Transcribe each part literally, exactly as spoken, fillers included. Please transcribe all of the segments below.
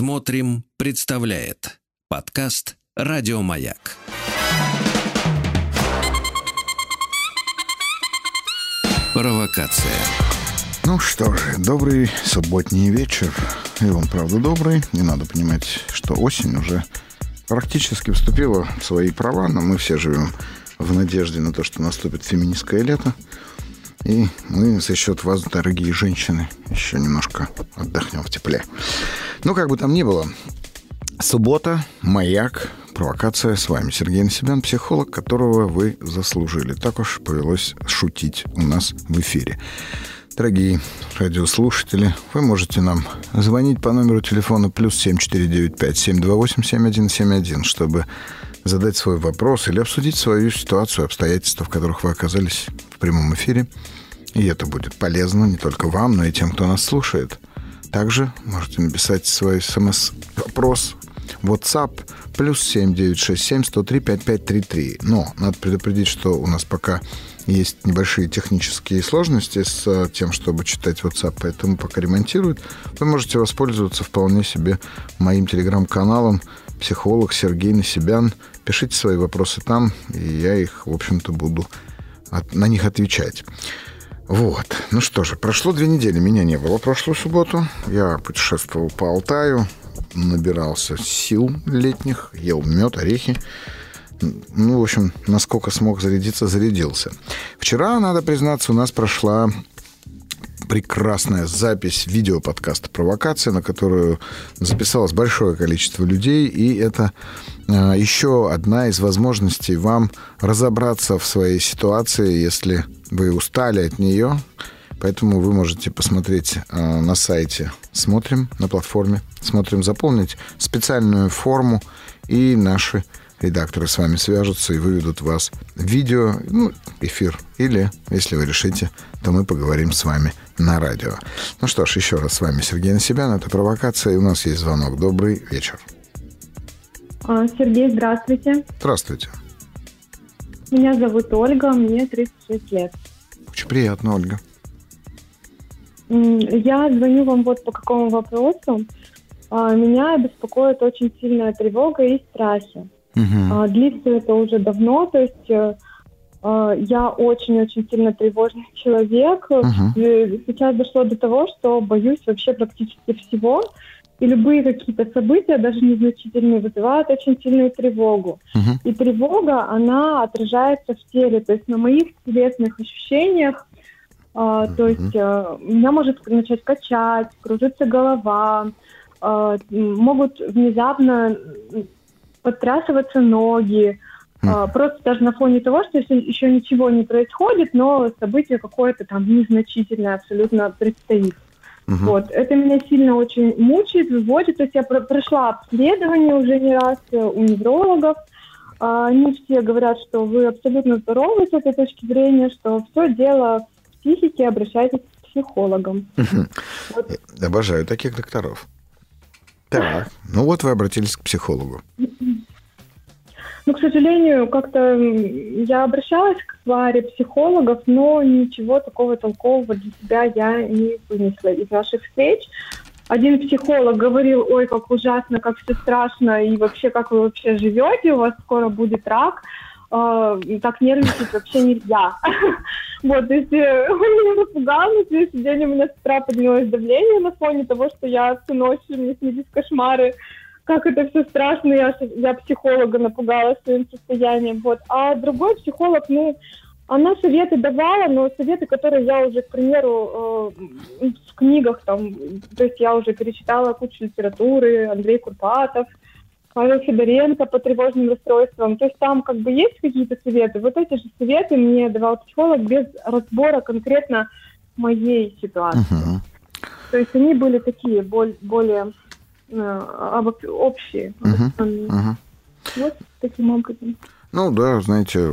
«Посмотрим» представляет подкаст «Радиомаяк». Провокация. Ну что же, добрый субботний вечер. И он, правда, добрый. Не надо понимать, что осень уже практически вступила в свои права, но мы все живем в надежде на то, что наступит феминистское лето. И мы за счет вас, дорогие женщины, еще немножко отдохнем в тепле. Ну, как бы там ни было, суббота, маяк, провокация. С вами Сергей Насибян, психолог, которого вы заслужили. Так уж повелось шутить у нас в эфире. Дорогие радиослушатели, вы можете нам звонить по номеру телефона плюс семь четыре девять пять семь два восемь семь один семь один, чтобы задать свой вопрос или обсудить свою ситуацию, обстоятельства, в которых вы оказались в прямом эфире. И это будет полезно не только вам, но и тем, кто нас слушает. Также можете написать свой смс-вопрос в WhatsApp плюс семь девять шесть семь сто три пять пять три три. Но надо предупредить, что у нас пока есть небольшие технические сложности с тем, чтобы читать WhatsApp, поэтому пока ремонтируют. Вы можете воспользоваться вполне себе моим телеграм-каналом «Психолог Сергей Насибян». Пишите свои вопросы там, и я их, в общем-то, буду от, на них отвечать. Вот. Ну что же, прошло две недели. Меня не было прошлую субботу. Я путешествовал по Алтаю, набирался сил летних, ел мед, орехи. Ну, в общем, насколько смог зарядиться, зарядился. Вчера, надо признаться, у нас прошла прекрасная запись видеоподкаста «Провокация», на которую записалось большое количество людей, и это э, еще одна из возможностей вам разобраться в своей ситуации, если вы устали от нее. Поэтому вы можете посмотреть э, на сайте «Смотрим», на платформе «Смотрим», заполнить специальную форму, и наши редакторы с вами свяжутся и выведут вас в видео, ну, эфир. Или, если вы решите, то мы поговорим с вами на радио. Ну что ж, еще раз с вами Сергей Насибян. Это «Провокация», и у нас есть звонок. Добрый вечер. Сергей, здравствуйте. Здравствуйте. Меня зовут Ольга, мне тридцать шесть лет. Очень приятно, Ольга. Я звоню вам вот по какому вопросу. Меня беспокоит очень сильная тревога и страхи. Угу. Длится это уже давно, то есть э, я очень-очень сильно тревожный человек. Угу. Сейчас дошло до того, что боюсь вообще практически всего, и любые какие-то события, даже незначительные, вызывают очень сильную тревогу. Угу. И тревога, она отражается в теле, то есть на моих телесных ощущениях, э, угу. то есть э, меня может начать качать, кружится голова, э, могут внезапно подтрясываться ноги, mm. просто даже на фоне того, что еще ничего не происходит, но событие какое-то там незначительное абсолютно предстоит. Mm-hmm. Вот. Это меня сильно очень мучает, выводит. То есть я прошла обследование уже не раз у неврологов. Они все говорят, что вы абсолютно здоровы с этой точки зрения, что все дело в психике, обращайтесь к психологам. Mm-hmm. Вот. Обожаю таких докторов. Так, ну вот вы обратились к психологу. Ну, к сожалению, как-то я обращалась к паре психологов, но ничего такого толкового для себя я не вынесла из наших встреч. Один психолог говорил: ой, как ужасно, как все страшно, и вообще, как вы вообще живете, у вас скоро будет рак, э, так нервничать вообще нельзя. Вот, то есть он меня напугал, на следующий день у меня с утра поднялось давление на фоне того, что я всю ночь, мне снились кошмары, как это все страшно, я, я психолога напугалась своим состоянием, вот. А другой психолог, ну, она советы давала, но советы, которые я уже, к примеру, э, в книгах, там, то есть я уже перечитала кучу литературы, Андрей Курпатов, Павел Федоренко по тревожным расстройствам. То есть там как бы есть какие-то советы. Вот эти же советы мне давал психолог без разбора конкретно моей ситуации. Uh-huh. То есть они были такие, более, более э, общие. Uh-huh. Uh-huh. Вот таким образом. Ну да, знаете,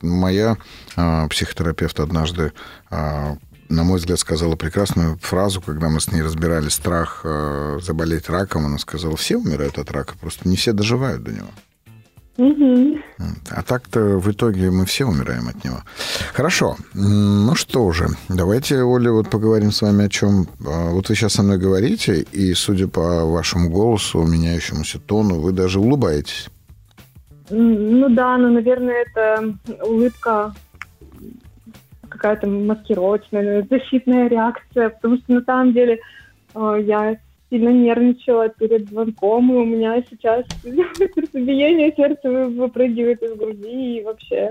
моя э, психотерапевт однажды, э, на мой взгляд, сказала прекрасную фразу, когда мы с ней разбирали страх заболеть раком. Она сказала: все умирают от рака, просто не все доживают до него. Угу. А так-то в итоге мы все умираем от него. Хорошо. Ну что же, давайте, Оля, вот поговорим с вами о чем. Вот вы сейчас со мной говорите, и, судя по вашему голосу, меняющемуся тону, вы даже улыбаетесь. Ну да, ну, наверное, это улыбка какая-то маскировочная, защитная реакция, потому что на самом деле я... сильно нервничала перед звонком, и у меня сейчас сердцебиение, сердце выпрыгивает из груди, и вообще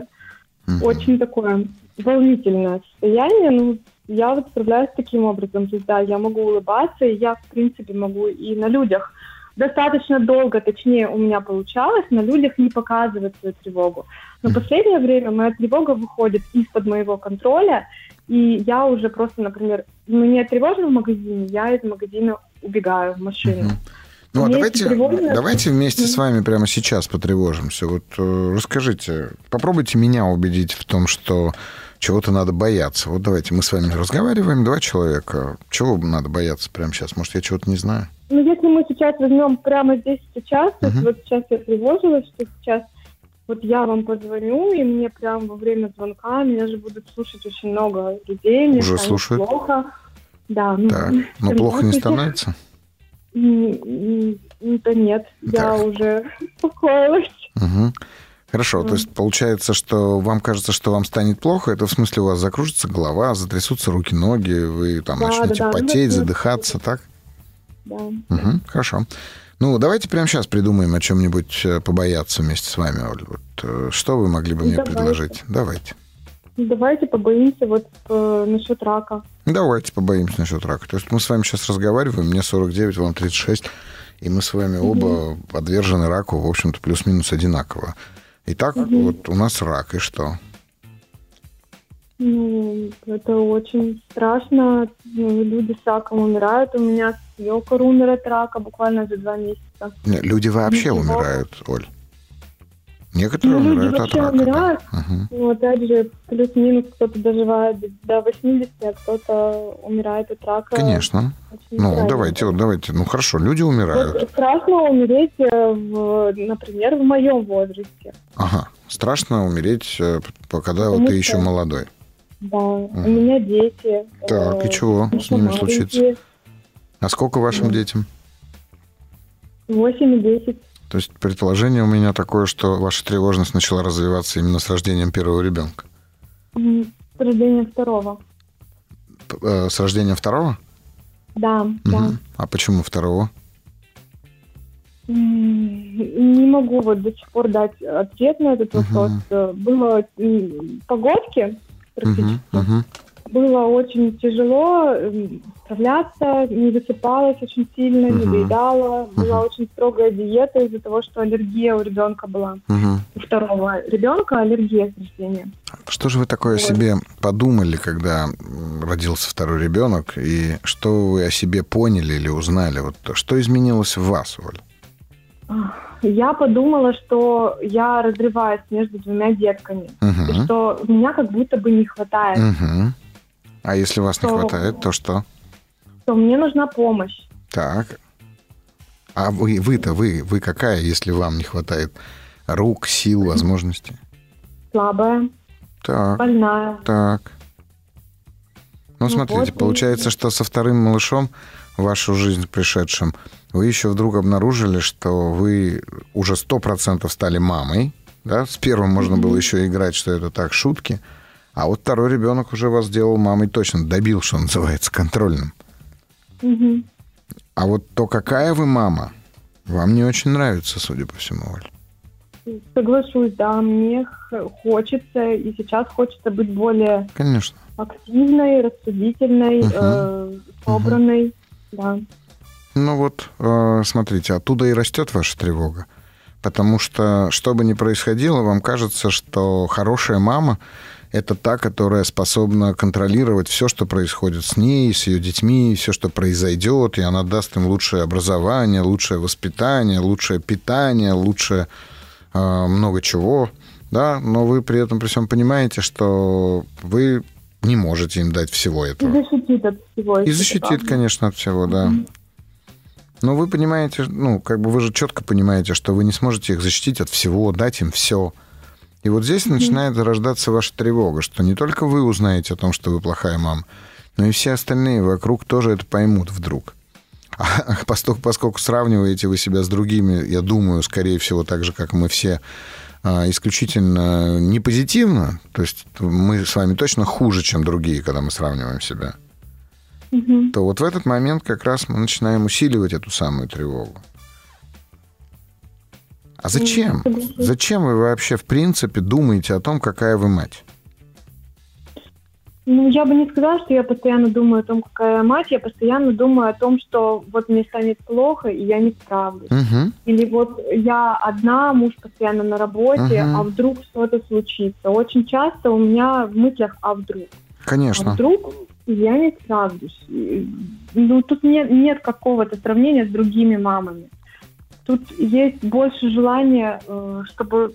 uh-huh. очень такое волнительное состояние. Ну, я вот справляюсь таким образом, то есть, да, я могу улыбаться, и я, в принципе, могу и на людях. Достаточно долго, точнее, у меня получалось на людях не показывать свою тревогу. Но в последнее время моя тревога выходит из-под моего контроля, и я уже просто, например, мне тревожно в магазине, я из магазина убегаю в машину. Uh-huh. Ну, а давайте, тревожно... давайте вместе uh-huh. с вами прямо сейчас потревожимся. Вот э, расскажите, попробуйте меня убедить в том, что чего-то надо бояться. Вот давайте мы с вами разговариваем, два человека. Чего надо бояться прямо сейчас? Может, я чего-то не знаю? Ну, если мы сейчас возьмем прямо здесь сейчас, uh-huh. то есть вот сейчас я тревожилась, что сейчас вот я вам позвоню, и мне прямо во время звонка, меня же будут слушать очень много людей. Мне уже слушают? Плохо. Да. Так, ну, но плохо не становится? Да нет, так. Я уже успокоилась. Угу. Хорошо, mm. то есть получается, что вам кажется, что вам станет плохо, это в смысле у вас закружится голова, затрясутся руки, ноги, вы там да, начнете да, потеть, да, задыхаться, да. так? Да. Угу. Хорошо. Ну, давайте прямо сейчас придумаем о чем-нибудь побояться вместе с вами, Оль. Вот, что вы могли бы мне давайте. предложить? Давайте. Давайте побоимся вот э, насчет рака. Давайте побоимся насчет рака. То есть мы с вами сейчас разговариваем, мне сорок девять, вам тридцать шесть, и мы с вами угу. оба подвержены раку, в общем-то, плюс-минус одинаково. Итак, угу. вот у нас рак, и что? Ну, это очень страшно. Люди с раком умирают. У меня свекор умер от рака буквально за два месяца. Нет, люди вообще Ничего. умирают, Оль. Некоторые ну, умирают люди от рака. Умирают. Да. Угу. Ну, опять же, плюс-минус кто-то доживает до восьмидесяти, а кто-то умирает от рака. Конечно. Очень ну, страшно. давайте, вот, давайте. Ну, хорошо, люди умирают. Вот страшно умереть, в, например, в моем возрасте. Ага. Страшно умереть, когда вот ты что? еще молодой. Да, угу. у меня дети. Так, э- и чего с ними маленькие. случится? А сколько вашим да. детям? Восемь и десять. То есть предположение у меня такое, что ваша тревожность начала развиваться именно с рождением первого ребенка? С рождения второго. С рождения второго? Да, угу. да. А почему второго? Не могу вот до сих пор дать ответ на этот вопрос. Угу. Было погодки практически. Угу, угу. Было очень тяжело справляться, не высыпалась очень сильно, uh-huh. не доедала. Была uh-huh. очень строгая диета из-за того, что аллергия у ребенка была. Uh-huh. У второго ребенка аллергия с рождения. Что же вы такое вот. о себе подумали, когда родился второй ребенок? И что вы о себе поняли или узнали? Вот что изменилось в вас, Оля? Я подумала, что я разрываюсь между двумя детками. Uh-huh. И что меня как будто бы не хватает. Uh-huh. А если вас то, не хватает, то что? То мне нужна помощь. Так. А вы, вы-то, вы, вы какая, если вам не хватает рук, сил, возможностей? Слабая. Так. Больная. Так. Ну, ну смотрите, вот, получается, и... что со вторым малышом, в вашу жизнь пришедшим, вы еще вдруг обнаружили, что вы уже сто процентов стали мамой. Да? С первым можно mm-hmm. было еще играть, что это так, шутки. А вот второй ребенок уже вас сделал мамой точно, добил, что называется, контрольным. Угу. А вот то, какая вы мама, вам не очень нравится, судя по всему, Оль. Соглашусь, да, мне хочется, и сейчас хочется быть более Конечно. активной, рассудительной, угу. э, собранной, угу. да. Ну вот, э, смотрите, оттуда и растет ваша тревога. Потому что, что бы ни происходило, вам кажется, что хорошая мама – это та, которая способна контролировать все, что происходит с ней, с ее детьми, все, что произойдет, и она даст им лучшее образование, лучшее воспитание, лучшее питание, лучшее э, много чего. Да? Но вы при этом при всем понимаете, что вы не можете им дать всего этого. И защитит от всего. И защитит, конечно, от всего, да. Ну, вы понимаете, ну, как бы вы же четко понимаете, что вы не сможете их защитить от всего, дать им все. И вот здесь начинает рождаться ваша тревога, что не только вы узнаете о том, что вы плохая мама, но и все остальные вокруг тоже это поймут вдруг. А поскольку сравниваете вы себя с другими, я думаю, скорее всего, так же, как мы все, исключительно не позитивно, то есть мы с вами точно хуже, чем другие, когда мы сравниваем себя, угу. то вот в этот момент как раз мы начинаем усиливать эту самую тревогу. А зачем? Зачем вы вообще, в принципе, думаете о том, какая вы мать? Ну, я бы не сказала, что я постоянно думаю о том, какая я мать. Я постоянно думаю о том, что вот мне станет плохо, и я не справлюсь. Угу. Или вот я одна, муж постоянно на работе, угу. а вдруг что-то случится. Очень часто у меня в мыслях «а вдруг?». Конечно. А вдруг я не справлюсь. Ну, тут нет, нет какого-то сравнения с другими мамами. Тут есть больше желания, чтобы...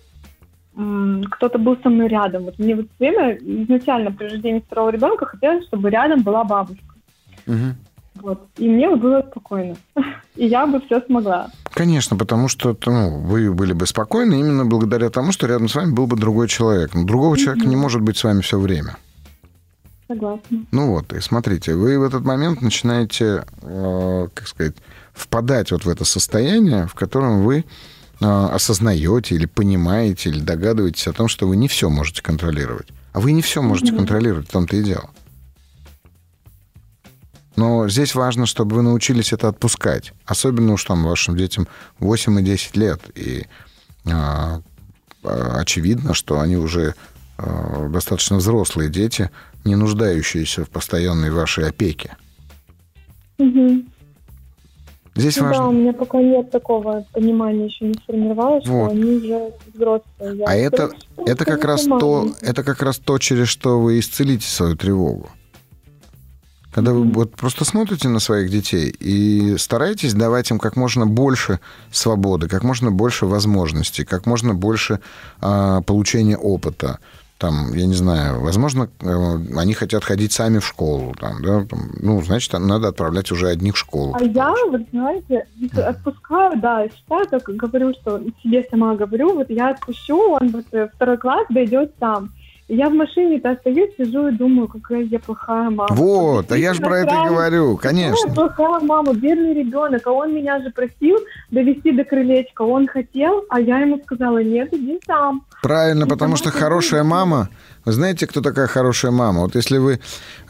кто-то был со мной рядом. Вот мне вот время изначально при рождении второго ребенка хотелось, чтобы рядом была бабушка. Угу. Вот. И мне вот было спокойно. И я бы все смогла. Конечно, потому что ну, вы были бы спокойны именно благодаря тому, что рядом с вами был бы другой человек. Но другого угу. человека не может быть с вами все время. Согласна. Ну вот, и смотрите, вы в этот момент начинаете, э, как сказать, впадать вот в это состояние, в котором вы осознаете или понимаете, или догадываетесь о том, что вы не все можете контролировать. А вы не все можете mm-hmm. контролировать, в том-то и дело. Но здесь важно, чтобы вы научились это отпускать. Особенно уж там вашим детям восемь и десять лет. И а, очевидно, что они уже а, достаточно взрослые дети, не нуждающиеся в постоянной вашей опеке. Mm-hmm. Здесь ну, важно... Да, у меня пока нет такого понимания, еще не сформировалось, вот. Что они уже взрослые. Я а это, это, как раз то, это как раз то, через что вы исцелите свою тревогу. Когда mm-hmm. вы вот просто смотрите на своих детей и стараетесь давать им как можно больше свободы, как можно больше возможностей, как можно больше а, получения опыта. Там, я не знаю, возможно, они хотят ходить сами в школу. Там, да? Ну, значит, надо отправлять уже одних в школу. А я, вот знаете, отпускаю, да, считаю, так говорю, что себе сама говорю, вот я отпущу, он вот второй класс дойдет сам. Я в машине-то остаюсь, сижу и думаю, какая я плохая мама. Вот, а я же про это и говорю, конечно. Я плохая мама, бедный ребенок, а он меня же просил довести до крылечка. Он хотел, а я ему сказала, нет, иди сам. Правильно, потому что хорошая мама... Вы знаете, кто такая хорошая мама? Вот если вы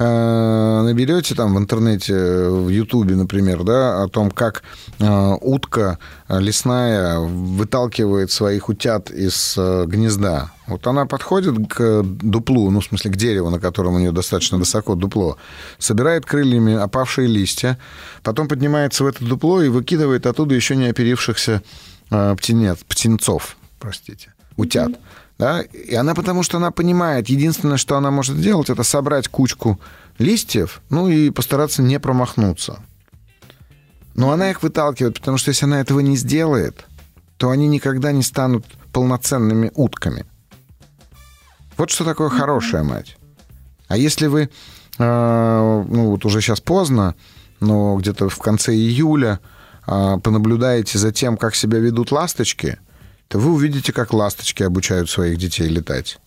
э, наберете там в интернете, в Ютубе, например, да, о том, как э, утка лесная выталкивает своих утят из э, гнезда. Вот она подходит к дуплу, ну, в смысле, к дереву, на котором у нее достаточно высоко дупло, собирает крыльями опавшие листья, потом поднимается в это дупло и выкидывает оттуда еще не оперившихся э, птенец, птенцов, простите, утят. Да? И она, потому что она понимает, единственное, что она может сделать, это собрать кучку листьев, ну и постараться не промахнуться. Но она их выталкивает, потому что если она этого не сделает, то они никогда не станут полноценными утками. Вот что такое хорошая мать. А если вы, э, ну вот уже сейчас поздно, но где-то в конце июля э, понаблюдаете за тем, как себя ведут ласточки, то вы увидите, как ласточки обучают своих детей летать.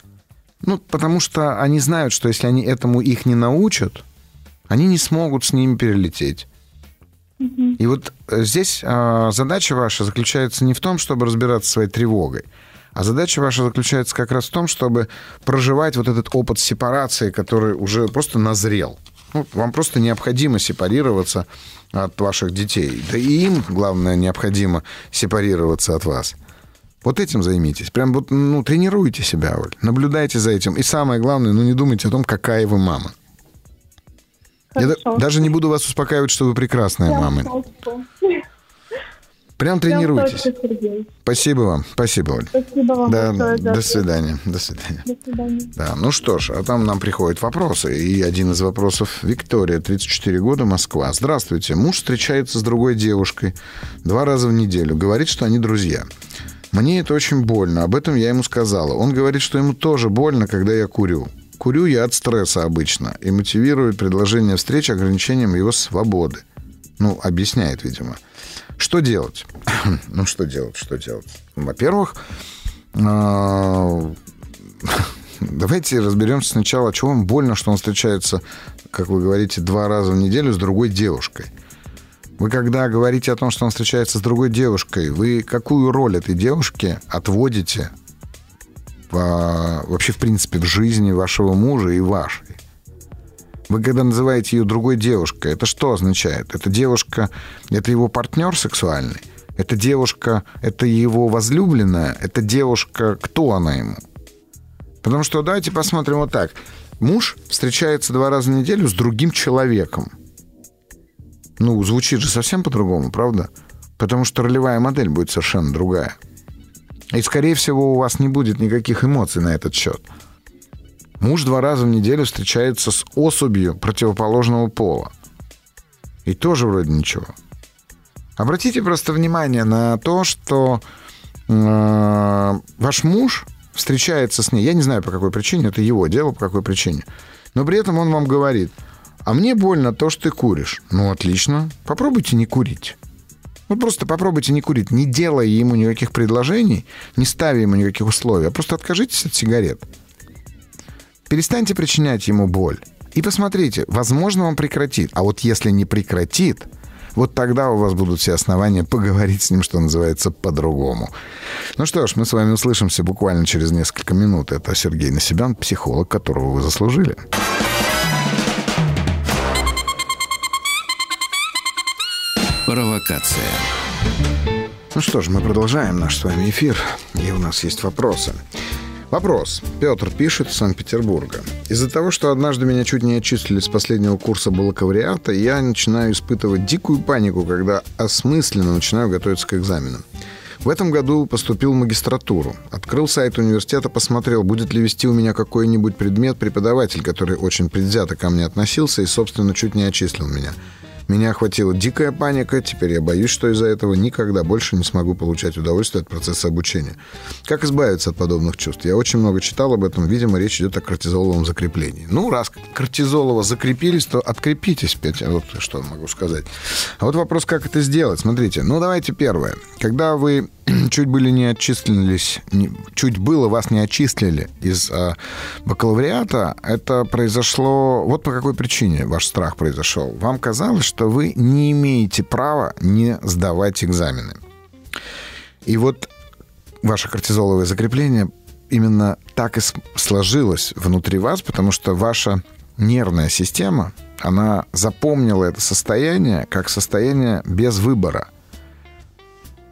Ну, потому что они знают, что если они этому их не научат, они не смогут с ними перелететь. Mm-hmm. И вот здесь а, задача ваша заключается не в том, чтобы разбираться своей тревогой, а задача ваша заключается как раз в том, чтобы проживать вот этот опыт сепарации, который уже просто назрел. Ну, вам просто необходимо сепарироваться от ваших детей. Да и им, главное, необходимо сепарироваться от вас. Вот этим займитесь. Прям вот, ну, тренируйте себя, Оль. Наблюдайте за этим. И самое главное, ну, не думайте о том, какая вы мама. Хорошо. Я даже не буду вас успокаивать, что вы прекрасная Прям мама. Точно. Прям тренируйтесь. Точно, спасибо вам. Спасибо, Оль. Спасибо вам. Да, большое, до свидания. До свидания. До свидания. Да, ну что ж, а там нам приходят вопросы. И один из вопросов. Виктория, тридцать четыре года, Москва. Здравствуйте. Муж встречается с другой девушкой два раза в неделю. Говорит, что они друзья. Мне это очень больно. Об этом я ему сказала. Он говорит, что ему тоже больно, когда я курю. Курю я от стресса обычно. И мотивирует предложение встреч ограничением его свободы. Ну, объясняет, видимо. Что делать? Ну, что делать, что делать? Во-первых, давайте разберемся сначала, чего вам больно, что он встречается, как вы говорите, два раза в неделю с другой девушкой. Вы когда говорите о том, что он встречается с другой девушкой, вы какую роль этой девушки отводите в, вообще, в принципе, в жизни вашего мужа и вашей? Вы когда называете ее другой девушкой, это что означает? Это девушка, это его партнер сексуальный? Это девушка, это его возлюбленная? Это девушка, кто она ему? Потому что давайте посмотрим вот так. Муж встречается два раза в неделю с другим человеком. Ну, звучит же совсем по-другому, правда? Потому что ролевая модель будет совершенно другая. И, скорее всего, у вас не будет никаких эмоций на этот счет. Муж два раза в неделю встречается с особью противоположного пола. И тоже вроде ничего. Обратите просто внимание на то, что э, ваш муж встречается с ней. Я не знаю, по какой причине, это его дело, по какой причине. Но при этом он вам говорит: а мне больно то, что ты куришь. Ну, отлично. Попробуйте не курить. Вот просто попробуйте не курить. Не делая ему никаких предложений, не ставя ему никаких условий, а просто откажитесь от сигарет. Перестаньте причинять ему боль. И посмотрите, возможно, он прекратит. А вот если не прекратит, вот тогда у вас будут все основания поговорить с ним, что называется, по-другому. Ну что ж, мы с вами услышимся буквально через несколько минут. Это Сергей Насибян, психолог, которого вы заслужили. Провокация. Ну что ж, мы продолжаем наш с вами эфир, и у нас есть вопросы. Вопрос. Петр пишет из Санкт-Петербурга. Из-за того, что однажды меня чуть не отчислили с последнего курса бакалавриата, я начинаю испытывать дикую панику, когда осмысленно начинаю готовиться к экзаменам. В этом году поступил в магистратуру. Открыл сайт университета, посмотрел, будет ли вести у меня какой-нибудь предмет преподаватель, который очень предвзято ко мне относился и, собственно, чуть не отчислил меня. Меня охватила дикая паника, теперь я боюсь, что из-за этого никогда больше не смогу получать удовольствие от процесса обучения. Как избавиться от подобных чувств? Я очень много читал об этом, видимо, речь идет о кортизоловом закреплении. Ну, раз кортизолово закрепились, то открепитесь, Петя, вот что могу сказать. А вот вопрос, как это сделать, смотрите. Ну, давайте первое. Когда вы чуть были не отчислились, не, чуть было вас не отчислили из а, бакалавриата, это произошло, вот по какой причине ваш страх произошел. Вам казалось, что вы не имеете права не сдавать экзамены. И вот ваше кортизоловое закрепление именно так и сложилось внутри вас, потому что ваша нервная система, она запомнила это состояние как состояние без выбора.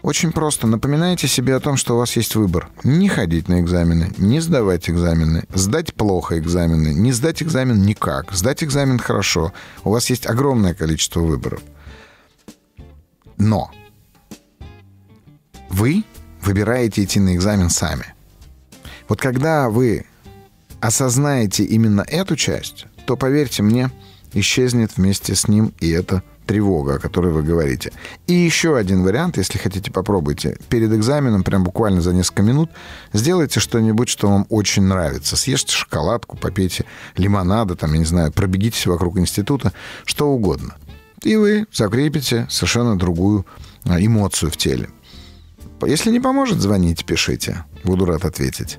Очень просто. Напоминайте себе о том, что у вас есть выбор. Не ходить на экзамены, не сдавать экзамены, сдать плохо экзамены, не сдать экзамен никак, сдать экзамен хорошо. У вас есть огромное количество выборов. Но вы выбираете идти на экзамен сами. Вот когда вы осознаете именно эту часть, то, поверьте мне, исчезнет вместе с ним и это тревога, о которой вы говорите. И еще один вариант, если хотите, попробуйте. Перед экзаменом, прям буквально за несколько минут, сделайте что-нибудь, что вам очень нравится. Съешьте шоколадку, попейте лимонада, там, я не знаю, пробегитесь вокруг института, что угодно. И вы закрепите совершенно другую эмоцию в теле. Если не поможет, звоните, пишите. Буду рад ответить.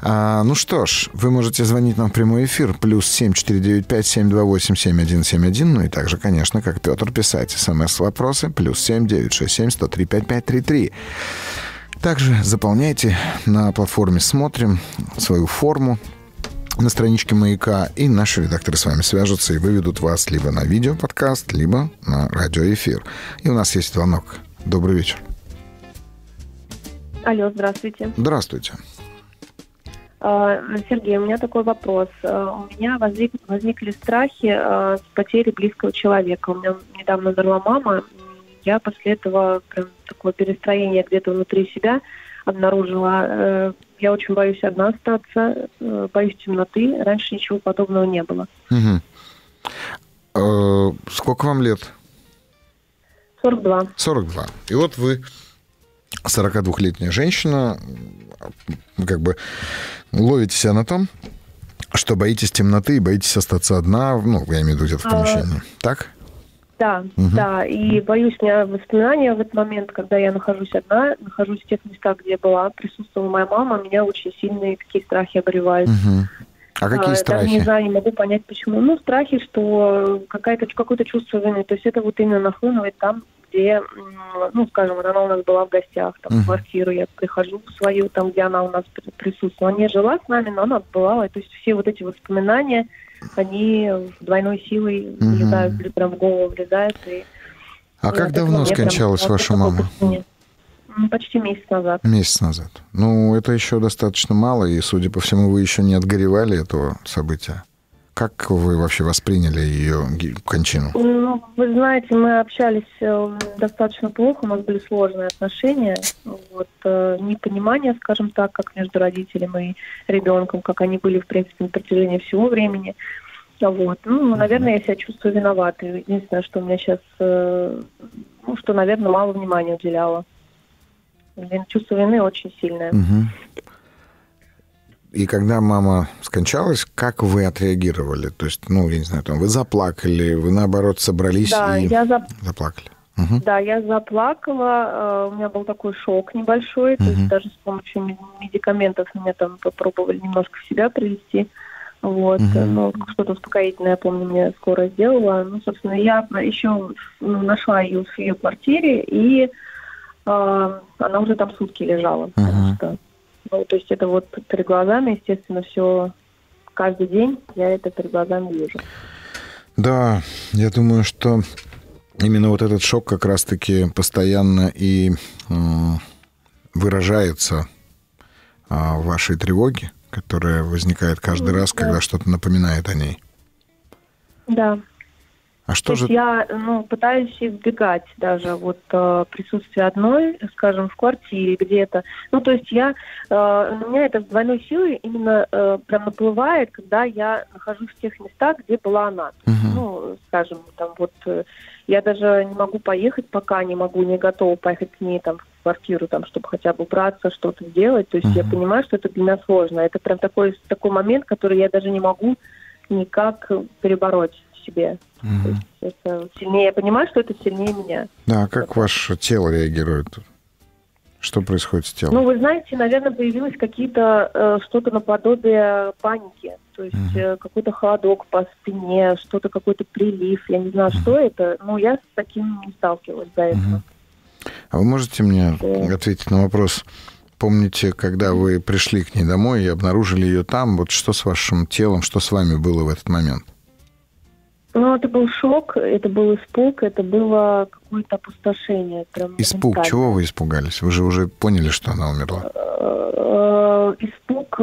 А, ну что ж, вы можете звонить нам в прямой эфир, плюс семь четыре девять пять семь два восемь семь один семь один, ну и также, конечно, как Петр, писать смс-вопросы, плюс семь девять шесть семь сто три пятьдесят пять тридцать три. Также заполняйте на платформе «Смотрим» свою форму на страничке «Маяка», и наши редакторы с вами свяжутся и выведут вас либо на видеоподкаст, либо на радиоэфир. И у нас есть звонок. Добрый вечер. Алло, здравствуйте. Здравствуйте. Сергей, у меня такой вопрос. У меня возник, возникли страхи с потери близкого человека. У меня недавно умерла мама. Я после этого прям такое перестроение где-то внутри себя обнаружила. Я очень боюсь одна остаться, боюсь темноты. Раньше ничего подобного не было. Угу. Сколько вам лет? сорок два. сорок два. И вот вы, сорокадвухлетняя женщина, как бы ловите себя на том, что боитесь темноты и боитесь остаться одна, ну, я имею в виду где-то в помещении, а, так? Да, угу. да, и боюсь, у меня воспоминания в этот момент, когда я нахожусь одна, нахожусь в тех местах, где я была, присутствовала моя мама, меня очень сильные какие страхи обуревают. Угу. А какие а, страхи? Даже не знаю, не могу понять, почему. Ну, страхи, что какая-то, какое-то чувство вины, то есть это вот именно нахлынует там, где, ну, скажем, она у нас была в гостях, там, в квартиру я прихожу в свою, там, где она у нас присутствовала. Она не жила с нами, но она бывала. То есть все вот эти воспоминания, они двойной силой влезают, угу. прям в голову влезают. И, а и как давно скончалась прям, ваша мама? Почти месяц назад. Месяц назад. Ну, это еще достаточно мало, и, судя по всему, вы еще не отгоревали этого события. Как вы вообще восприняли ее кончину? Ну, вы знаете, мы общались достаточно плохо, у нас были сложные отношения, вот, непонимание, скажем так, как между родителем и ребенком, как они были, в принципе, на протяжении всего времени. Вот. Ну, наверное, я себя чувствую виноватой. Единственное, что у меня сейчас, ну, что, наверное, мало внимания уделяла. Чувство вины очень сильное. Угу. И когда мама скончалась, как вы отреагировали? То есть, ну, я не знаю, там, вы заплакали, вы, наоборот, собрались да, и я зап... заплакали? Угу. Да, я заплакала, у меня был такой шок небольшой, угу. то есть даже с помощью медикаментов меня там попробовали немножко в себя привести. Вот, угу. ну, что-то успокоительное, я помню, мне скоро сделала. Ну, собственно, я еще нашла ее в ее квартире, и э, она уже там сутки лежала, угу. потому что... Ну, то есть это вот перед глазами, естественно, все каждый день я это перед глазами вижу. Да, я думаю, что именно вот этот шок как раз-таки постоянно и э, выражается э, в вашей тревоге, которая возникает каждый раз, да. когда что-то напоминает о ней. Да. А что же... Я ну, пытаюсь избегать даже вот э, присутствия одной, скажем, в квартире где-то. Ну, то есть я... Э, у меня это с двойной силой именно э, прям наплывает, когда я нахожусь в тех местах, где была она. Uh-huh. Ну, скажем, там вот... Э, я даже не могу поехать пока, не могу, не готова поехать к ней там в квартиру, там, чтобы хотя бы убраться, что-то сделать. То есть uh-huh. я понимаю, что это для меня сложно. Это прям такой, такой момент, который я даже не могу никак перебороть. Себе. Mm-hmm. То есть это сильнее. Я понимаю, что это сильнее меня. Да, а как ваше тело реагирует? Что происходит с телом? Ну, вы знаете, наверное, появилось какие-то э, что-то наподобие паники. То есть mm-hmm. э, какой-то холодок по спине, что-то, какой-то прилив. Я не знаю, mm-hmm. что это, но я с таким не сталкивалась до этого. Mm-hmm. А вы можете мне yeah. ответить на вопрос? Помните, когда вы пришли к ней домой и обнаружили ее там, вот что с вашим телом, что с вами было в этот момент? Ну, это был шок, это был испуг, это было какое-то опустошение. Прям испуг? Чего вы испугались? Вы же уже поняли, что она умерла. Испуг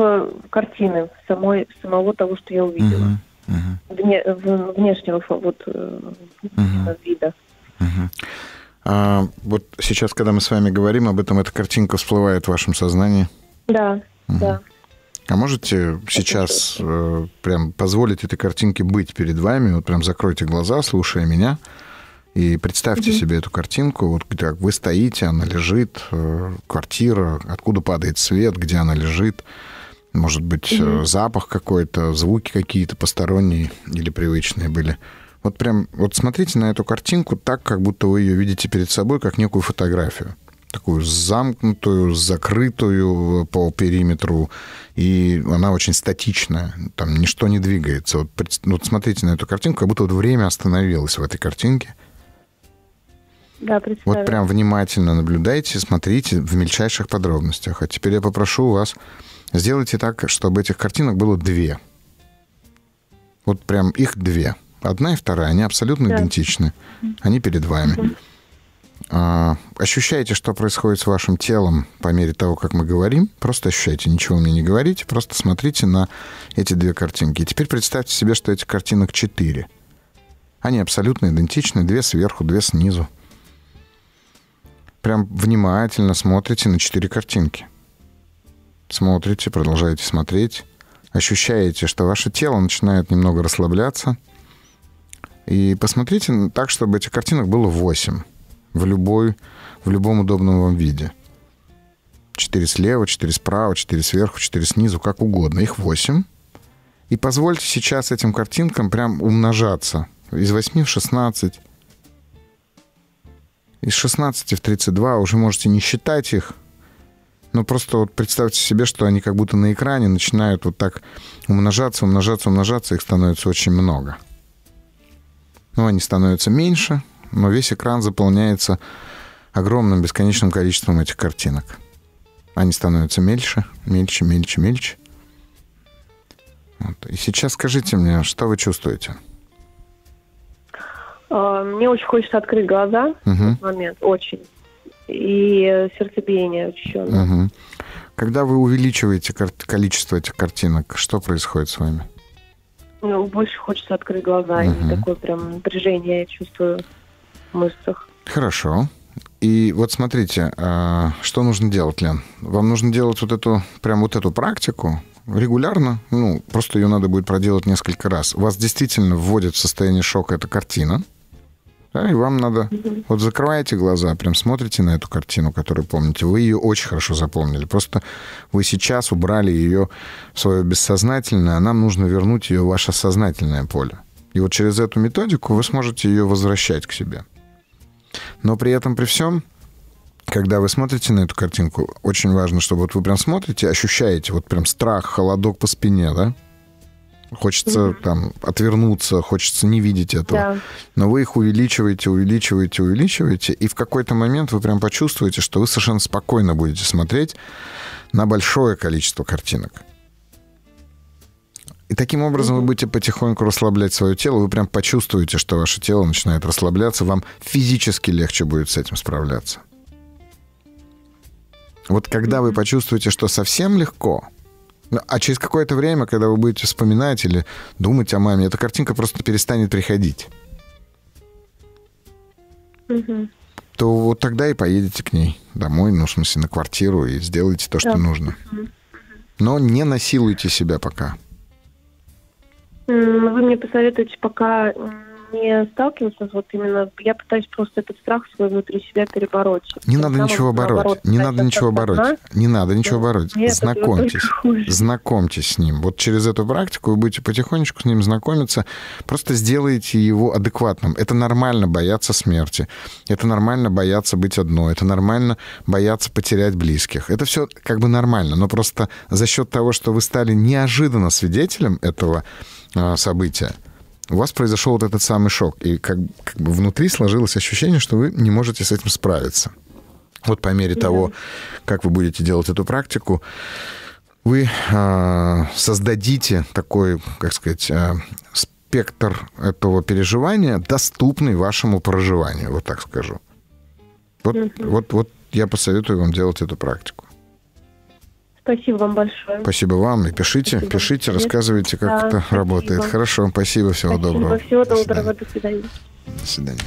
картины, самой, самого того, что я увидела. Угу, угу. Вне, внешнего вот, угу. вида. Угу. А вот сейчас, когда мы с вами говорим об этом, эта картинка всплывает в вашем сознании? Да, угу. да. А можете сейчас э, прям позволить этой картинке быть перед вами? Вот прям закройте глаза, слушая меня, и представьте угу. себе эту картинку. Вот как вы стоите, она лежит, э, квартира, откуда падает свет, где она лежит. Может быть, угу. э, запах какой-то, звуки какие-то посторонние или привычные были. Вот прям вот смотрите на эту картинку так, как будто вы ее видите перед собой, как некую фотографию. Такую замкнутую, закрытую по периметру, и она очень статичная, там ничто не двигается. Вот, вот смотрите на эту картинку, как будто вот время остановилось в этой картинке. Да, представляю. Вот прям внимательно наблюдайте, смотрите в мельчайших подробностях. А теперь я попрошу вас, сделайте так, чтобы этих картинок было две. Вот прям их две. Одна и вторая, они абсолютно да. идентичны. Они перед вами. Угу. Ощущаете, что происходит с вашим телом по мере того, как мы говорим. Просто ощущайте, ничего мне не говорите, просто смотрите на эти две картинки. И теперь представьте себе, что этих картинок четыре. Они абсолютно идентичны, две сверху, две снизу. Прям внимательно смотрите на четыре картинки. Смотрите, продолжаете смотреть. Ощущаете, что ваше тело начинает немного расслабляться. И посмотрите так, чтобы этих картинок было восемь. В, любой, в любом удобном вам виде. Четыре слева, четыре справа, четыре сверху, четыре снизу, как угодно. Их восемь. И позвольте сейчас этим картинкам прям умножаться. Из восьми в шестнадцать, из шестнадцати в тридцать два, уже можете не считать их. Но просто вот представьте себе, что они как будто на экране начинают вот так умножаться, умножаться, умножаться, их становится очень много. Ну, они становятся меньше, но весь экран заполняется огромным бесконечным количеством этих картинок. Они становятся мельче, мельче, мельче, мельче. Вот. И сейчас скажите мне, что вы чувствуете? Мне очень хочется открыть глаза угу. в этот момент, очень. И сердцебиение учащенное. Угу. Когда вы увеличиваете кар- количество этих картинок, что происходит с вами? Ну, больше хочется открыть глаза, угу. и такое прям напряжение я чувствую в мышцах. Хорошо. И вот смотрите, что нужно делать, Лен? Вам нужно делать вот эту, прям вот эту практику регулярно, ну, просто ее надо будет проделать несколько раз. Вас действительно вводит в состояние шока эта картина, да, и вам надо... Mm-hmm. Вот закрываете глаза, прям смотрите на эту картину, которую помните. Вы ее очень хорошо запомнили, просто вы сейчас убрали ее в свое бессознательное, а нам нужно вернуть ее в ваше сознательное поле. И вот через эту методику вы сможете ее возвращать к себе. Но при этом, при всем, когда вы смотрите на эту картинку, очень важно, чтобы вот вы прям смотрите, ощущаете вот прям страх, холодок по спине, да? Хочется mm-hmm. там отвернуться, хочется не видеть этого. Yeah. Но вы их увеличиваете, увеличиваете, увеличиваете, и в какой-то момент вы прям почувствуете, что вы совершенно спокойно будете смотреть на большое количество картинок. И таким образом вы будете потихоньку расслаблять свое тело. Вы прям почувствуете, что ваше тело начинает расслабляться. Вам физически легче будет с этим справляться. Вот когда вы почувствуете, что совсем легко, а через какое-то время, когда вы будете вспоминать или думать о маме, эта картинка просто перестанет приходить. Угу. То вот тогда и поедете к ней домой, ну, в смысле, на квартиру, и сделаете то, что да. нужно. Но не насилуйте себя пока. Вы мне посоветуете пока не сталкиваться, вот именно я пытаюсь просто этот страх свой внутри себя перебороть. Не надо ничего бороть, не надо ничего бороть, не надо ничего бороть. Знакомьтесь, знакомьтесь с ним. Вот через эту практику вы будете потихонечку с ним знакомиться, просто сделайте его адекватным. Это нормально бояться смерти, это нормально бояться быть одной, это нормально бояться потерять близких. Это все как бы нормально, но просто за счет того, что вы стали неожиданно свидетелем этого события, у вас произошел вот этот самый шок, и как, как бы внутри сложилось ощущение, что вы не можете с этим справиться. Вот по мере yeah. того, как вы будете делать эту практику, вы э, создадите такой, как сказать, э, спектр этого переживания, доступный вашему проживанию, вот так скажу. Вот, mm-hmm. вот, вот я посоветую вам делать эту практику. Спасибо вам большое. Спасибо вам. И пишите, спасибо. пишите, рассказывайте, как да, это спасибо. работает. Хорошо, спасибо, всего спасибо, доброго. Всего до доброго, до свидания. До свидания.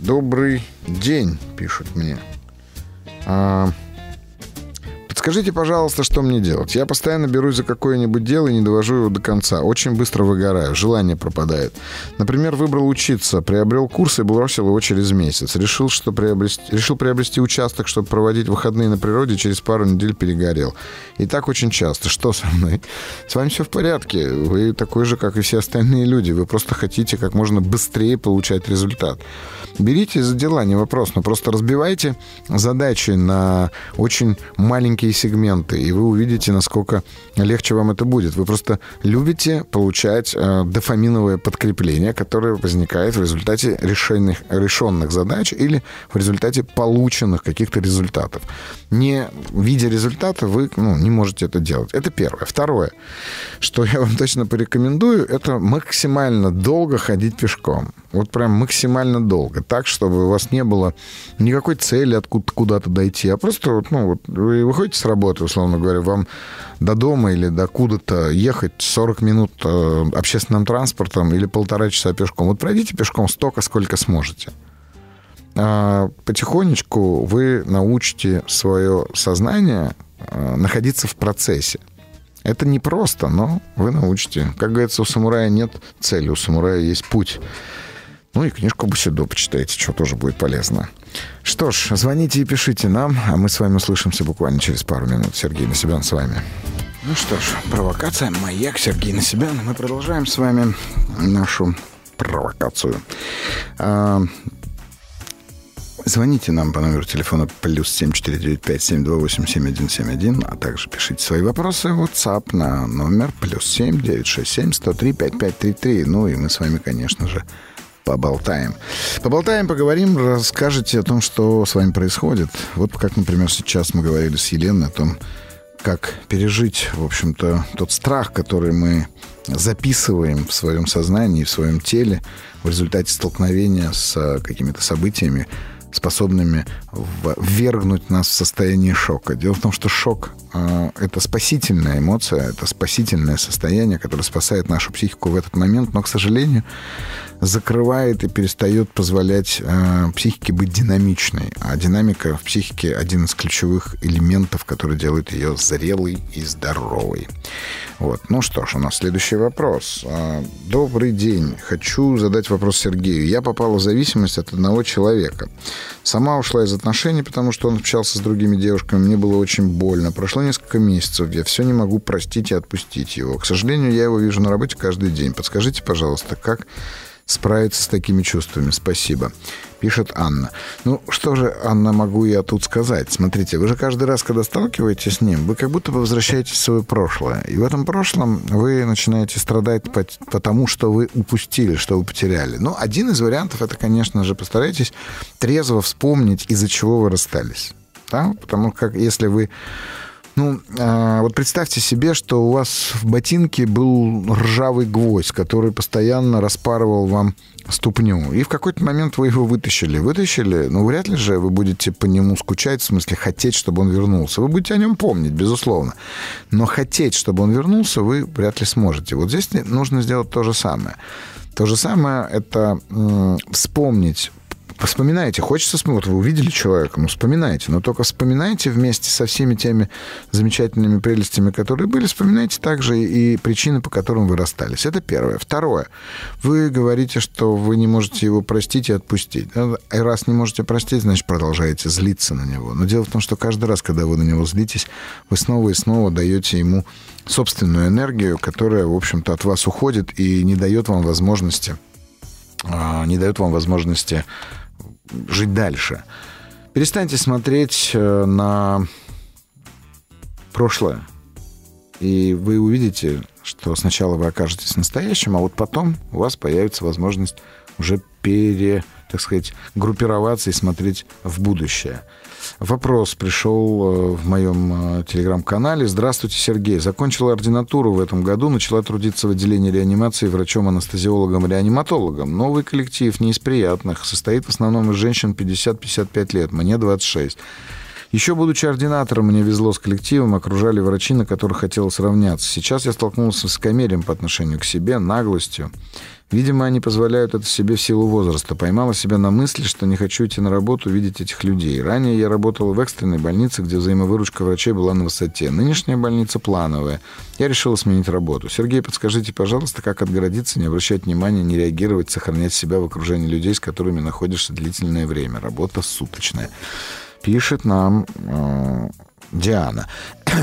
Добрый день, пишут мне. А, подскажите, пожалуйста, что мне делать? Я постоянно берусь за какое-нибудь дело и не довожу его до конца. Очень быстро выгораю, желание пропадает. Например, выбрал учиться, приобрел курс и бросил его через месяц. Решил, что приобрести, решил приобрести участок, чтобы проводить выходные на природе, через пару недель перегорел. И так очень часто. Что со мной? С вами все в порядке. Вы такой же, как и все остальные люди. Вы просто хотите как можно быстрее получать результат. Берите за дела, не вопрос, но просто разбивайте задачи на очень маленькие сегменты, и вы увидите, насколько легче вам это будет. Вы просто любите получать э, дофаминовое подкрепление, которое возникает в результате решенных, решенных задач или в результате полученных каких-то результатов. Не видя результата, вы ну, не можете это делать. Это первое. Второе, что я вам точно порекомендую, это максимально долго ходить пешком. Вот прям максимально долго. Так, чтобы у вас не было никакой цели откуда-то куда-то дойти, а просто ну, вот, вы выходите с работы, условно говоря, вам до дома или до куда-то ехать сорок минут общественным транспортом или полтора часа пешком. Вот пройдите пешком столько, сколько сможете. Потихонечку вы научите свое сознание находиться в процессе. Это непросто, но вы научите. Как говорится, у самурая нет цели, у самурая есть путь. Ну и книжку «Бусидо» почитайте, что тоже будет полезно. Что ж, звоните и пишите нам, а мы с вами услышимся буквально через пару минут. Сергей Насибян с вами. Ну что ж, провокация, маяк, Сергей Насибян. Мы продолжаем с вами нашу провокацию. Звоните нам по номеру телефона плюс семь четыре девять пять семь два восемь семь один семь один, а также пишите свои вопросы в WhatsApp на номер плюс семь девять шесть семь сто три пятьдесят пять тридцать три. Ну и мы с вами, конечно же, поболтаем. Поболтаем, поговорим, расскажете о том, что с вами происходит. Вот как, например, сейчас мы говорили с Еленой о том, как пережить, в общем-то, тот страх, который мы записываем в своем сознании, в своем теле в результате столкновения с какими-то событиями, способными ввергнуть нас в состояние шока. Дело в том, что шок — это спасительная эмоция, это спасительное состояние, которое спасает нашу психику в этот момент, но, к сожалению, закрывает и перестает позволять психике быть динамичной. А динамика в психике — один из ключевых элементов, который делает ее зрелой и здоровой. Вот. Ну что ж, у нас следующий вопрос. Добрый день. Хочу задать вопрос Сергею. Я попала в зависимость от одного человека. Сама ушла из отношений, потому что он общался с другими девушками. Мне было очень больно. Прошло несколько месяцев. Я все не могу простить и отпустить его. К сожалению, я его вижу на работе каждый день. Подскажите, пожалуйста, как справиться с такими чувствами? Спасибо. Пишет Анна. Ну, что же, Анна, могу я тут сказать? Смотрите, вы же каждый раз, когда сталкиваетесь с ним, вы как будто бы возвращаетесь в свое прошлое. И в этом прошлом вы начинаете страдать потому, что вы упустили, что вы потеряли. Ну, один из вариантов, это, конечно же, постарайтесь трезво вспомнить, из-за чего вы расстались. Да? Потому как, если вы... Ну, вот представьте себе, что у вас в ботинке был ржавый гвоздь, который постоянно распарывал вам ступню. И в какой-то момент вы его вытащили. Вытащили, но вряд ли же вы будете по нему скучать, в смысле хотеть, чтобы он вернулся. Вы будете о нем помнить, безусловно. Но хотеть, чтобы он вернулся, вы вряд ли сможете. Вот здесь нужно сделать то же самое. То же самое — это вспомнить. Вспоминайте, хочется вспомнить, вот вы увидели человека, ну, вспоминайте, но только вспоминайте вместе со всеми теми замечательными прелестями, которые были, вспоминайте также и причины, по которым вы расстались. Это первое. Второе. Вы говорите, что вы не можете его простить и отпустить. И раз не можете простить, значит, продолжаете злиться на него. Но дело в том, что каждый раз, когда вы на него злитесь, вы снова и снова даете ему собственную энергию, которая, в общем-то, от вас уходит и не дает вам возможности, не дает вам возможности жить дальше. Перестаньте смотреть на прошлое. И вы увидите, что сначала вы окажетесь настоящим, а вот потом у вас появится возможность уже пере, так сказать, группироваться и смотреть в будущее. Вопрос пришел в моем телеграм-канале. Здравствуйте, Сергей. Закончила ординатуру в этом году, начала трудиться в отделении реанимации врачом-анестезиологом-реаниматологом. Новый коллектив, не из приятных, состоит в основном из женщин пятьдесят-пятьдесят пять лет, мне двадцать шесть. Еще будучи ординатором, мне везло с коллективом, окружали врачи, на которых хотелось равняться. Сейчас я столкнулся с высокомерием по отношению к себе, наглостью. Видимо, они позволяют это себе в силу возраста. Поймала себя на мысли, что не хочу идти на работу, видеть этих людей. Ранее я работала в экстренной больнице, где взаимовыручка врачей была на высоте. Нынешняя больница плановая. Я решила сменить работу. Сергей, подскажите, пожалуйста, как отгородиться, не обращать внимания, не реагировать, сохранять себя в окружении людей, с которыми находишься длительное время. Работа суточная. Пишет нам э, Диана.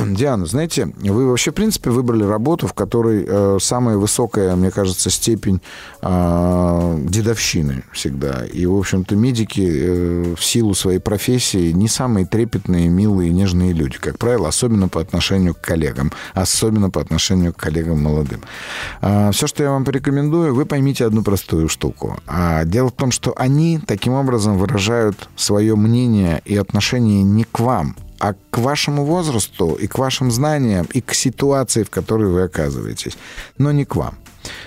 Диана, знаете, вы вообще, в принципе, выбрали работу, в которой э, самая высокая, мне кажется, степень э, дедовщины всегда. И, в общем-то, медики э, в силу своей профессии не самые трепетные, милые, нежные люди, как правило, особенно по отношению к коллегам, особенно по отношению к коллегам молодым. Э, все, что я вам порекомендую, вы поймите одну простую штуку. А дело в том, что они таким образом выражают свое мнение и отношение не к вам, а к вашему возрасту и к вашим знаниям, и к ситуации, в которой вы оказываетесь, но не к вам.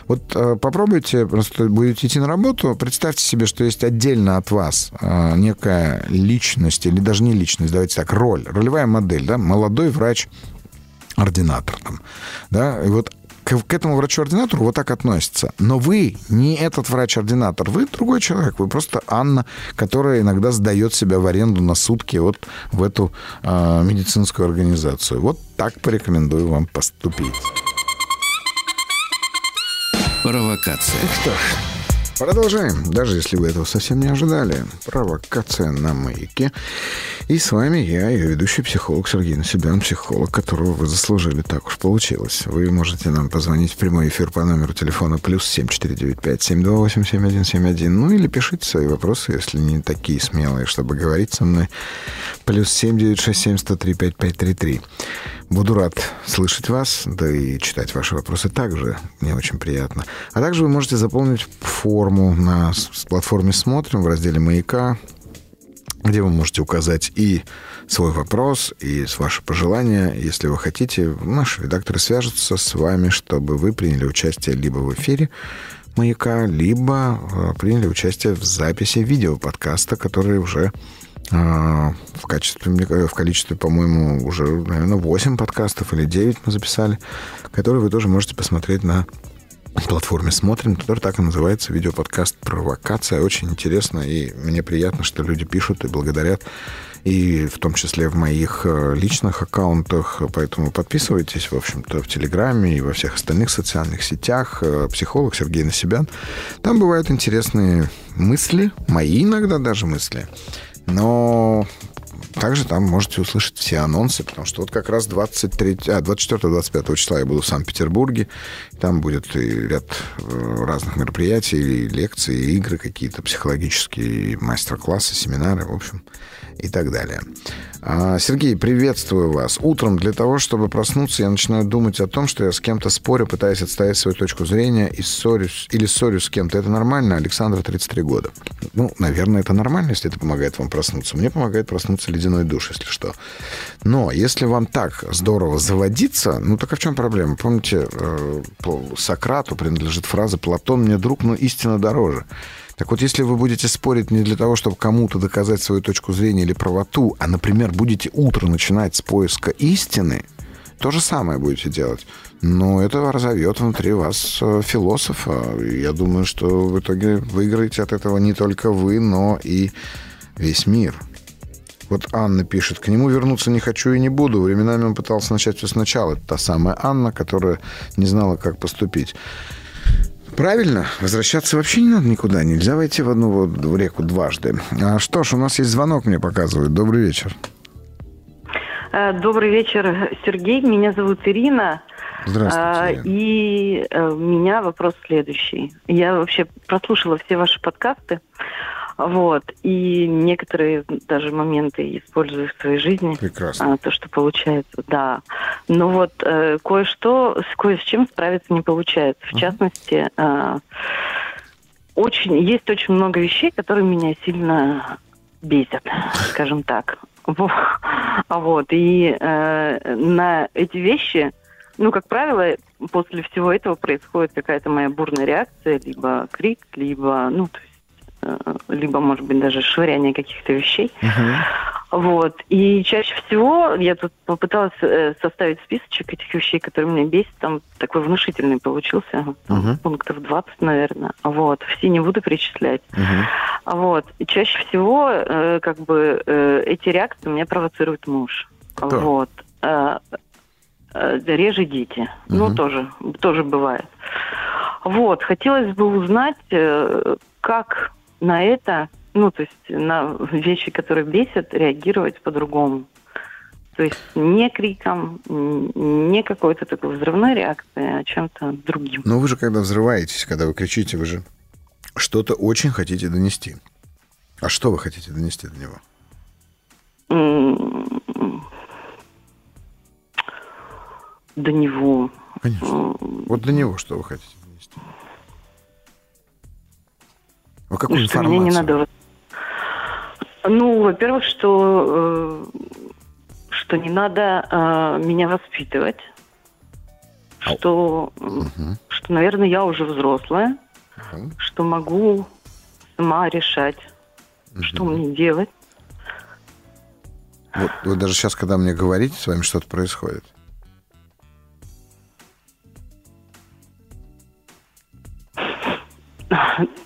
Вот э, попробуйте, просто будете идти на работу, представьте себе, что есть отдельно от вас э, некая личность, или даже не личность, давайте так, роль, ролевая модель, да, молодой врач-ординатор там, да, и вот К, к этому врачу-ординатору вот так относятся. Но вы не этот врач-ординатор, вы другой человек, вы просто Анна, которая иногда сдает себя в аренду на сутки вот в эту э, медицинскую организацию. Вот так порекомендую вам поступить. Провокация. Ну что ж, Продолжаем, даже если вы этого совсем не ожидали. Провокация на Маяке. И с вами я, ее ведущий психолог Сергей Насибян, психолог, которого вы заслужили, так уж получилось. Вы можете нам позвонить в прямой эфир по номеру телефона плюс семь четыре девять пять семь два восемь семь один семь один. Ну или пишите свои вопросы, если не такие смелые, чтобы говорить со мной. плюс семь девять шесть семь сто три пять пять три три. Буду рад слышать вас, да и читать ваши вопросы также. Мне очень приятно. А также вы можете заполнить форму на платформе «Смотрим» в разделе «Маяка», где вы можете указать и свой вопрос, и ваши пожелания. Если вы хотите, наши редакторы свяжутся с вами, чтобы вы приняли участие либо в эфире «Маяка», либо приняли участие в записи видеоподкаста, который уже... В качестве, в количестве, по-моему, уже, наверное, восемь подкастов или девять мы записали, которые вы тоже можете посмотреть на платформе «Смотрим», которая так и называется, видеоподкаст «Провокация». Очень интересно, и мне приятно, что люди пишут и благодарят, и в том числе в моих личных аккаунтах, поэтому подписывайтесь, в общем-то, в Телеграме и во всех остальных социальных сетях. Психолог Сергей Насибян. Там бывают интересные мысли, мои иногда даже мысли. Но также там можете услышать все анонсы, потому что вот как раз двадцать четвёртого — двадцать пятого числа я буду в Санкт-Петербурге. Там будет и ряд разных мероприятий, и лекции, и игры какие-то психологические, мастер-классы, семинары, в общем, и так далее. Сергей, приветствую вас. Утром для того, чтобы проснуться, я начинаю думать о том, что я с кем-то спорю, пытаясь отстоять свою точку зрения и ссорюсь, или ссорюсь с кем-то. Это нормально? Александра, тридцать три года. Ну, наверное, это нормально, если это помогает вам проснуться. Мне помогает проснуться ледяной душ, если что. Но если вам так здорово заводиться, ну так а в чем проблема? Помните, Сократу принадлежит фраза «Платон мне друг, но истина дороже». Так вот, если вы будете спорить не для того, чтобы кому-то доказать свою точку зрения или правоту, а, например, будете утро начинать с поиска истины, то же самое будете делать. Но это разовьет внутри вас философа. Я думаю, что в итоге выиграете от этого не только вы, но и весь мир. Вот Анна пишет: «К нему вернуться не хочу и не буду. Временами он пытался начать все сначала». Это та самая Анна, которая не знала, как поступить. Правильно, возвращаться вообще не надо никуда. Нельзя войти в одну в реку дважды. А что ж, у нас есть звонок, мне показывают. Добрый вечер. Добрый вечер, Сергей. Меня зовут Ирина. Здравствуйте. И у меня вопрос следующий. Я вообще прослушала все ваши подкасты. Вот. И некоторые даже моменты использую в своей жизни. Прекрасно. То, что получается, да. Но вот э, кое-что, с кое с чем справиться не получается. В uh-huh. частности, э, очень, есть очень много вещей, которые меня сильно бесят, скажем так. Вот. И э, на эти вещи, ну, как правило, после всего этого происходит какая-то моя бурная реакция, либо крик, либо, ну, то есть либо, может быть, даже швыряние каких-то вещей. Uh-huh. Вот. И чаще всего я тут попыталась составить списочек этих вещей, которые меня бесят. Там такой внушительный получился. Uh-huh. Пунктов двадцать, наверное. Вот. Все не буду перечислять. Uh-huh. Вот. И чаще всего э, как бы э, эти реакции меня провоцирует муж. Кто? Вот. Э, э, реже дети. Uh-huh. Ну, тоже, тоже бывает. Вот. Хотелось бы узнать, э, как... на это, ну, то есть на вещи, которые бесят, реагировать по-другому. То есть не криком, не какой-то такой взрывной реакцией, а чем-то другим. Но вы же, когда взрываетесь, когда вы кричите, вы же что-то очень хотите донести. А что вы хотите донести до него? До него. Конечно. Вот до него что вы хотите донести? А какую ну, информацию? Мне не надо... Ну, во-первых, что, э, что не надо э, меня воспитывать, Ау. что, угу. что, наверное, я уже взрослая, угу. что могу сама решать, угу. что мне делать. Вот, вот даже сейчас, когда мне говорите, с вами что-то происходит.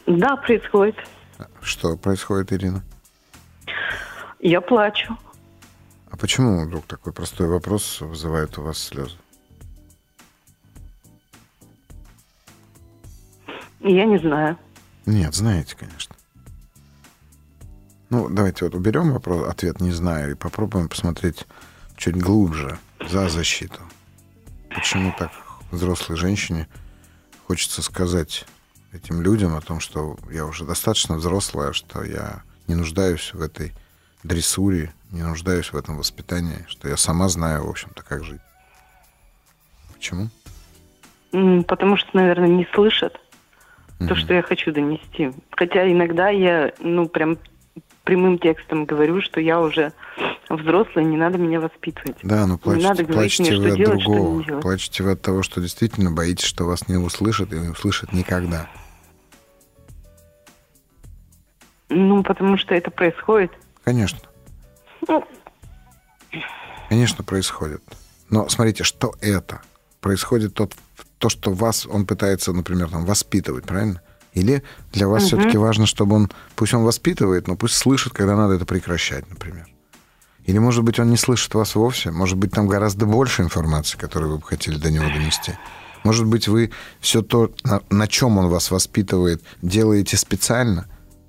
Да, происходит. Что происходит, Ирина? Я плачу. А почему вдруг такой простой вопрос вызывает у вас слезы? Я не знаю. Нет, знаете, конечно. Ну, давайте вот уберем вопрос, ответ не знаю, и попробуем посмотреть чуть глубже, за защиту. Почему так взрослой женщине хочется сказать этим людям о том, что я уже достаточно взрослая, что я не нуждаюсь в этой дрессуре, не нуждаюсь в этом воспитании, что я сама знаю, в общем-то, как жить. Почему? Потому что, наверное, не слышат mm-hmm. то, что я хочу донести. Хотя иногда я, ну, прям прямым текстом говорю, что я уже взрослая, не надо меня воспитывать. Да, но плачете, не надо говорить мне, что делать, что не делать. Плачете вы от того, что действительно боитесь, что вас не услышат и не услышат никогда. Ну, потому что это происходит. Конечно. Ну... Конечно, происходит. Но смотрите, что это? Происходит тот, то, что вас он пытается, например, там, воспитывать, правильно? Или для вас угу. все-таки важно, чтобы он... Пусть он воспитывает, но пусть слышит, когда надо это прекращать, например. Или, может быть, он не слышит вас вовсе. Может быть, там гораздо больше информации, которую вы бы хотели до него донести. Может быть, вы все то, на, на чем он вас воспитывает, делаете специально,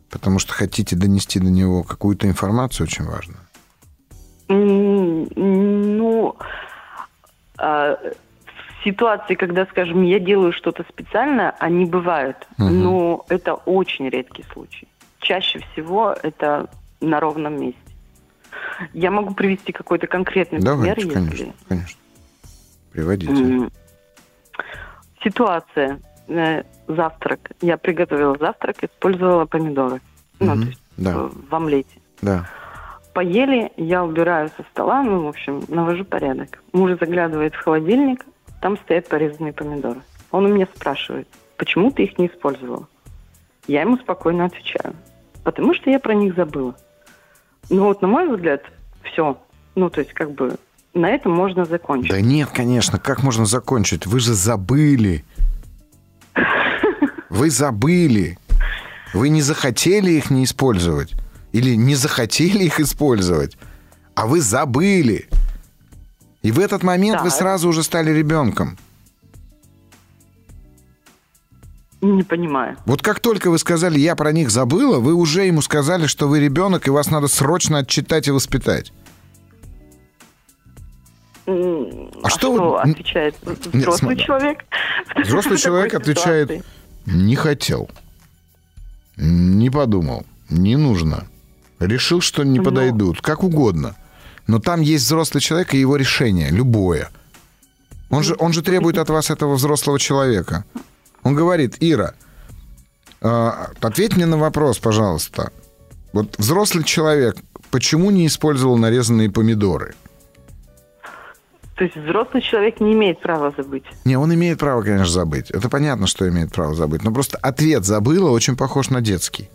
потому что хотите донести до него какую-то информацию очень важную. Ну... А... Ситуации, когда, скажем, я делаю что-то специально, они бывают, угу. но это очень редкий случай. Чаще всего это на ровном месте. Я могу привести какой-то конкретный Давайте, пример, конечно, если... конечно. Приводите. Ситуация. Завтрак. Я приготовила завтрак, использовала помидоры. Угу. Ну, то есть да. в омлете. Да. Поели, я убираю со стола, ну, в общем, навожу порядок. Муж заглядывает в холодильник, там стоят порезанные помидоры. Он у меня спрашивает, почему ты их не использовала? Я ему спокойно отвечаю, потому что я про них забыла. Ну вот, на мой взгляд, все. Ну, то есть, как бы, на этом можно закончить. Да нет, конечно, как можно закончить? Вы же забыли. Вы забыли. Вы не захотели их не использовать. Или не захотели их использовать. А вы забыли. И в этот момент да. вы сразу уже стали ребенком. Не понимаю. Вот как только вы сказали, я про них забыла, вы уже ему сказали, что вы ребенок, и вас надо срочно отчитать и воспитать. А, а что, что вы... отвечает взрослый Нет, человек? Взрослый человек отвечает, ситуации. Не хотел, не подумал, не нужно, решил, что не подойдут, Но... как угодно. Но там есть взрослый человек и его решение, любое. Он же, он же требует от вас этого взрослого человека. Он говорит, Ира, э, ответь мне на вопрос, пожалуйста. Вот взрослый человек почему не использовал нарезанные помидоры? То есть взрослый человек не имеет права забыть? Не, он имеет право, конечно, забыть. Это понятно, что имеет право забыть. Но просто ответ «забыла» очень похож на детский.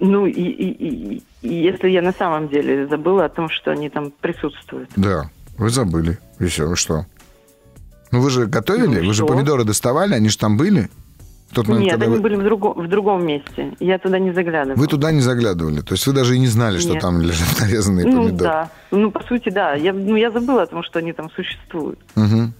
Ну, и, и, и, и если я на самом деле забыла о том, что они там присутствуют. Да, вы забыли. И все, вы что? Ну, вы же готовили? Ну, вы же помидоры доставали, они же там были? В тот момент, Нет, когда они вы... были в, друго... в другом месте. Я туда не заглядывала. Вы туда не заглядывали? То есть вы даже и не знали, что Нет. там лежат нарезанные ну, помидоры? Да. Ну, по сути, да. Я, ну, я забыла о том, что они там существуют. Угу.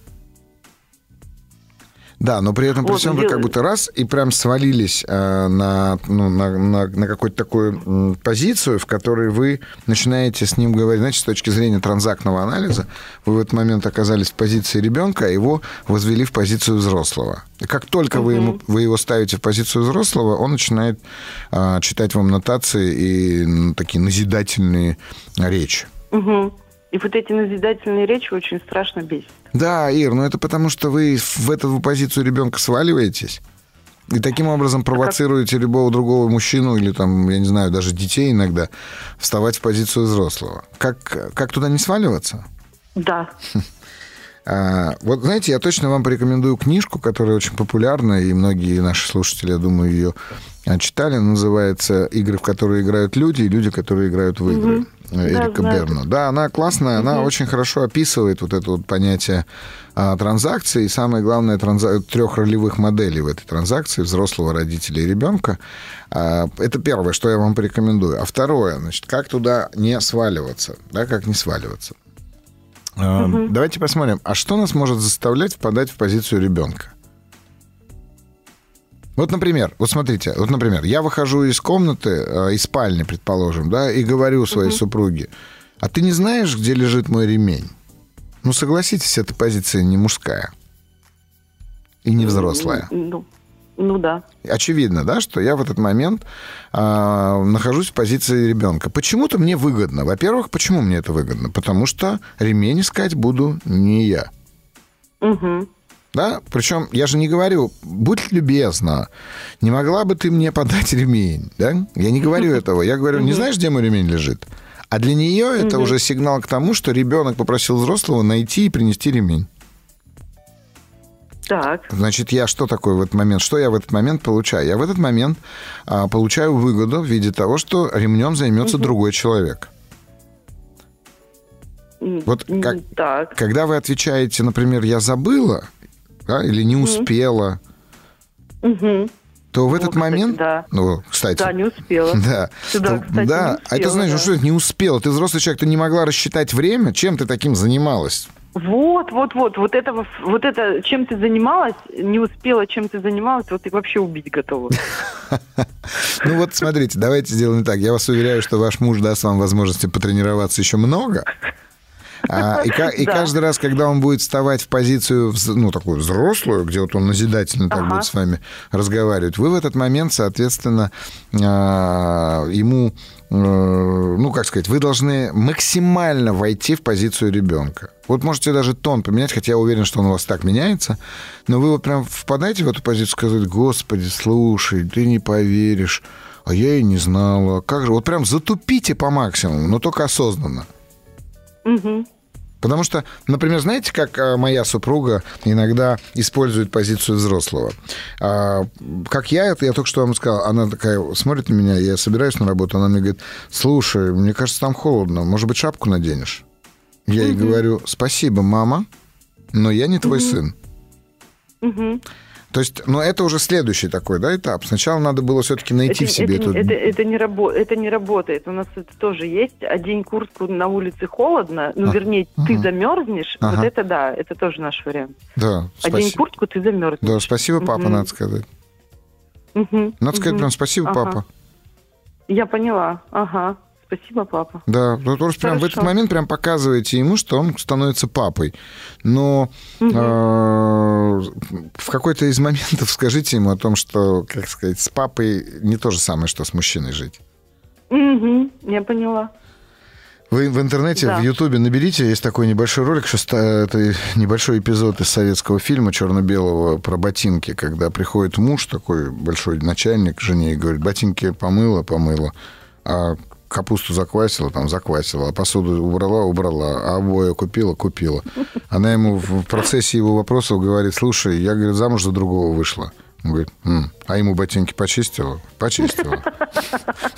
Да, но при этом, при всем, вы как будто раз и прям свалились э, на, ну, на, на, на какую-то такую м, позицию, в которой вы начинаете с ним говорить. Значит, с точки зрения транзактного анализа, вы в этот момент оказались в позиции ребенка, а его возвели в позицию взрослого. И как только mm-hmm. вы, ему, вы его ставите в позицию взрослого, он начинает э, читать вам нотации и ну, такие назидательные речи. Mm-hmm. И вот эти назидательные речи очень страшно бесит. Да, Ир, но это потому, что вы в эту позицию ребенка сваливаетесь и таким образом провоцируете а как... любого другого мужчину или, там, я не знаю, даже детей иногда вставать в позицию взрослого. Как, как туда не сваливаться? Да. Вот, знаете, я точно вам порекомендую книжку, которая очень популярна, и многие наши слушатели, я думаю, ее читали. Она называется «Игры, в которые играют люди, и люди, которые играют в игры». Mm-hmm. Эрика да, Берна. Да, она классная, она угу. очень хорошо описывает вот это вот понятие а, транзакции, и самое главное, транза... трех ролевых моделей в этой транзакции, взрослого, родителя и ребенка. А, это первое, что я вам порекомендую. А второе, значит, как туда не сваливаться, да, как не сваливаться. А, угу. Давайте посмотрим, а что нас может заставлять впадать в позицию ребенка? Вот, например, вот смотрите, вот, например, я выхожу из комнаты, э, из спальни, предположим, да, и говорю своей угу. супруге, а ты не знаешь, где лежит мой ремень? Ну, согласитесь, эта позиция не мужская и не взрослая. Ну, ну да. Очевидно, да, что я в этот момент э, нахожусь в позиции ребенка. Почему-то мне выгодно. Во-первых, почему мне это выгодно? Потому что ремень искать буду не я. Угу. Да? Причем я же не говорю, будь любезна, не могла бы ты мне подать ремень, да? Я не говорю этого. Я говорю, не знаешь, где мой ремень лежит? А для нее это уже сигнал к тому, что ребенок попросил взрослого найти и принести ремень. Так. Значит, я что такое в этот момент? Что я в этот момент получаю? Я в этот момент а, получаю выгоду в виде того, что ремнем займется другой человек. Вот как, так. Когда вы отвечаете, например, «я забыла», да, или «не успела», угу. то в этот ну, момент... Кстати, да. Ну, кстати... Да, не успела. Да. Сюда, то, кстати, да. Не успела, а это значит, да. что не успела. Ты взрослый человек, ты не могла рассчитать время, чем ты таким занималась. Вот, вот, вот. Вот это, вот это чем ты занималась, не успела, чем ты занималась, вот ты вообще убить готова. Ну вот смотрите, давайте сделаем так. Я вас уверяю, что ваш муж даст вам возможности потренироваться еще много. А, и, и да. каждый раз, когда он будет вставать в позицию, ну, такую взрослую, где вот он назидательно так ага. будет с вами разговаривать, вы в этот момент, соответственно, ему, ну, как сказать, вы должны максимально войти в позицию ребенка. Вот можете даже тон поменять, хотя я уверен, что он у вас так меняется, но вы вот прям впадаете в эту позицию, сказать: «Господи, слушай, ты не поверишь, а я и не знала, как же». Вот прям затупите по максимуму, но только осознанно. Угу. Потому что, например, знаете, как моя супруга иногда использует позицию взрослого? Как я это, я только что вам сказал, она такая смотрит на меня, я собираюсь на работу, она мне говорит: слушай, мне кажется, там холодно, может быть, шапку наденешь? Я угу. ей говорю: спасибо, мама, но я не твой угу. сын. Угу. То есть, но ну, это уже следующий такой, да, этап. Сначала надо было все-таки найти это, в себе это, эту... Это, это, не рабо... это не работает. У нас это тоже есть. Одень куртку, на улице холодно. Ну, а, вернее, угу. ты замерзнешь. Ага. Вот это да, это тоже наш вариант. Да, спасибо. Одень куртку, ты замерзнешь. Да, спасибо, папа, угу. надо сказать. Угу. Надо сказать угу. прям спасибо, ага. папа. Я поняла, ага. Спасибо, папа. Да, вы просто прям в этот момент прям показываете ему, что он становится папой. Но угу. э, в какой-то из моментов скажите ему о том, что, как сказать, с папой не то же самое, что с мужчиной жить. Угу, я поняла. Вы в интернете, да. в Ютубе наберите, есть такой небольшой ролик, что это небольшой эпизод из советского фильма черно-белого про ботинки, когда приходит муж, такой большой начальник, к жене и говорит: ботинки помыла, помыла, а капусту заквасила, там, заквасила, а посуду убрала, убрала, а обои купила, купила. Она ему в процессе его вопросов говорит: слушай, я, говорит, замуж за другого вышла. Он говорит: м-м, а ему ботинки почистила? Почистила.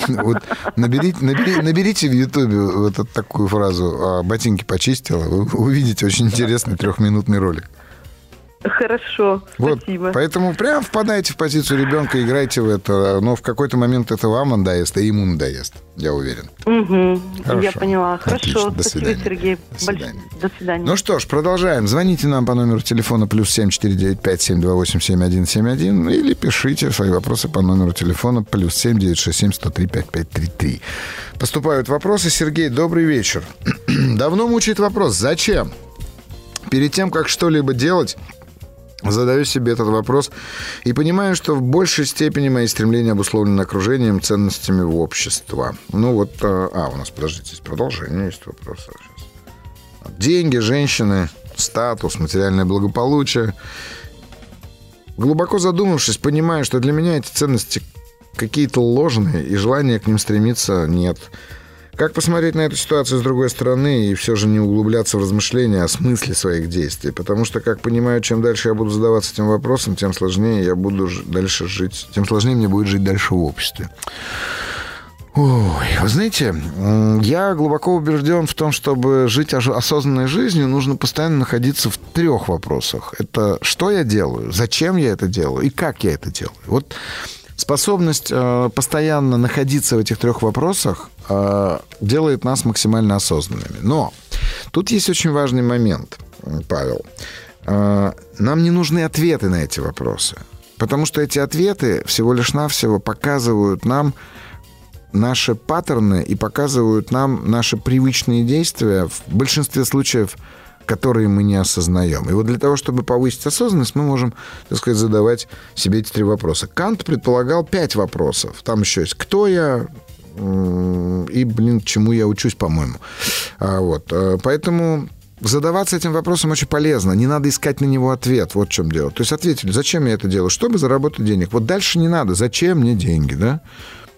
Вот наберите в Ютубе вот такую фразу: ботинки почистила, вы увидите очень интересный трехминутный ролик. Хорошо, вот, спасибо. Поэтому прям впадайте в позицию ребенка, играйте в это. Но в какой-то момент это вам надоест, и ему надоест, я уверен. Угу, я поняла. Хорошо, Отлично. Спасибо, до Сергей. До свидания. Больш... до свидания. Ну что ж, продолжаем. Звоните нам по номеру телефона плюс семь четыре девять пять семь два восемь семь один семь один или пишите свои вопросы по номеру телефона плюс семь девять шесть семь сто три пять пять три три. Поступают вопросы. Сергей, добрый вечер. Давно мучает вопрос: зачем? Перед тем, как что-либо делать, задаю себе этот вопрос и понимаю, что в большей степени мои стремления обусловлены окружением, ценностями в обществе. Ну вот, а, у нас, подождите, есть продолжение, есть вопрос. Деньги, женщины, статус, материальное благополучие. Глубоко задумавшись, понимаю, что для меня эти ценности какие-то ложные, и желания к ним стремиться нет. Как посмотреть на эту ситуацию с другой стороны и все же не углубляться в размышления о смысле своих действий? Потому что, как понимаю, чем дальше я буду задаваться этим вопросом, тем сложнее я буду дальше жить, тем сложнее мне будет жить дальше в обществе. Ой, вы знаете, я глубоко убежден в том, чтобы жить осознанной жизнью, нужно постоянно находиться в трех вопросах. Это что я делаю, зачем я это делаю и как я это делаю. Вот способность э, постоянно находиться в этих трех вопросах э, делает нас максимально осознанными. Но тут есть очень важный момент, Павел. Э, нам не нужны ответы на эти вопросы. Потому что эти ответы всего лишь навсего показывают нам наши паттерны и показывают нам наши привычные действия, в большинстве случаев, которые мы не осознаем. И вот для того, чтобы повысить осознанность, мы можем, так сказать, задавать себе эти три вопроса. Кант предполагал пять вопросов. Там еще есть «Кто я?» и, блин, «Чему я учусь?», по-моему. Вот. Поэтому задаваться этим вопросом очень полезно. Не надо искать на него ответ. Вот в чем дело. То есть ответили, зачем я это делаю? Чтобы заработать денег. Вот дальше не надо. Зачем мне деньги, да?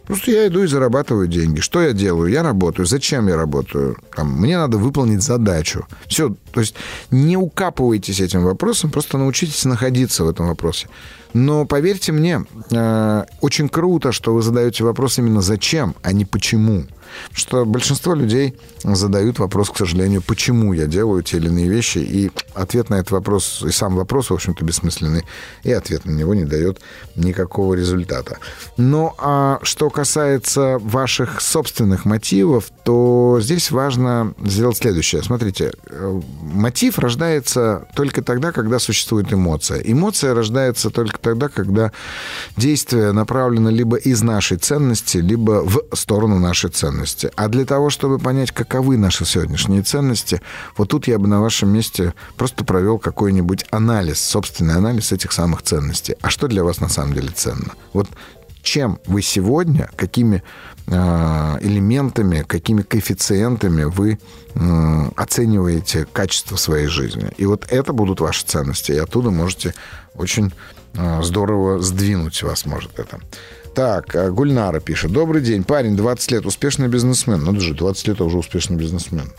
Просто я иду и зарабатываю деньги. Что я делаю? Я работаю. Зачем я работаю? Там, мне надо выполнить задачу. Все. То есть не укапывайтесь этим вопросом, просто научитесь находиться в этом вопросе. Но поверьте мне, э, очень круто, что вы задаете вопрос именно «зачем», а не «почему». Потому что большинство людей задают вопрос, к сожалению, «почему я делаю те или иные вещи?» И ответ на этот вопрос, и сам вопрос, в общем-то, бессмысленный, и ответ на него не дает никакого результата. Ну, а что касается ваших собственных мотивов, то здесь важно сделать следующее. Смотрите, мотив рождается только тогда, когда существует эмоция. Эмоция рождается только тогда, когда действие направлено либо из нашей ценности, либо в сторону нашей ценности. А для того, чтобы понять, каковы наши сегодняшние ценности, вот тут я бы на вашем месте просто провел какой-нибудь анализ, собственный анализ этих самых ценностей. А что для вас на самом деле ценно? Вот чем вы сегодня, какими элементами, какими коэффициентами вы оцениваете качество своей жизни? И вот это будут ваши ценности, и оттуда можете очень здорово сдвинуть вас может это. Так, Гульнара пишет. Добрый день. Парень, двадцать лет, успешный бизнесмен. Надо же, двадцать лет уже успешный бизнесмен.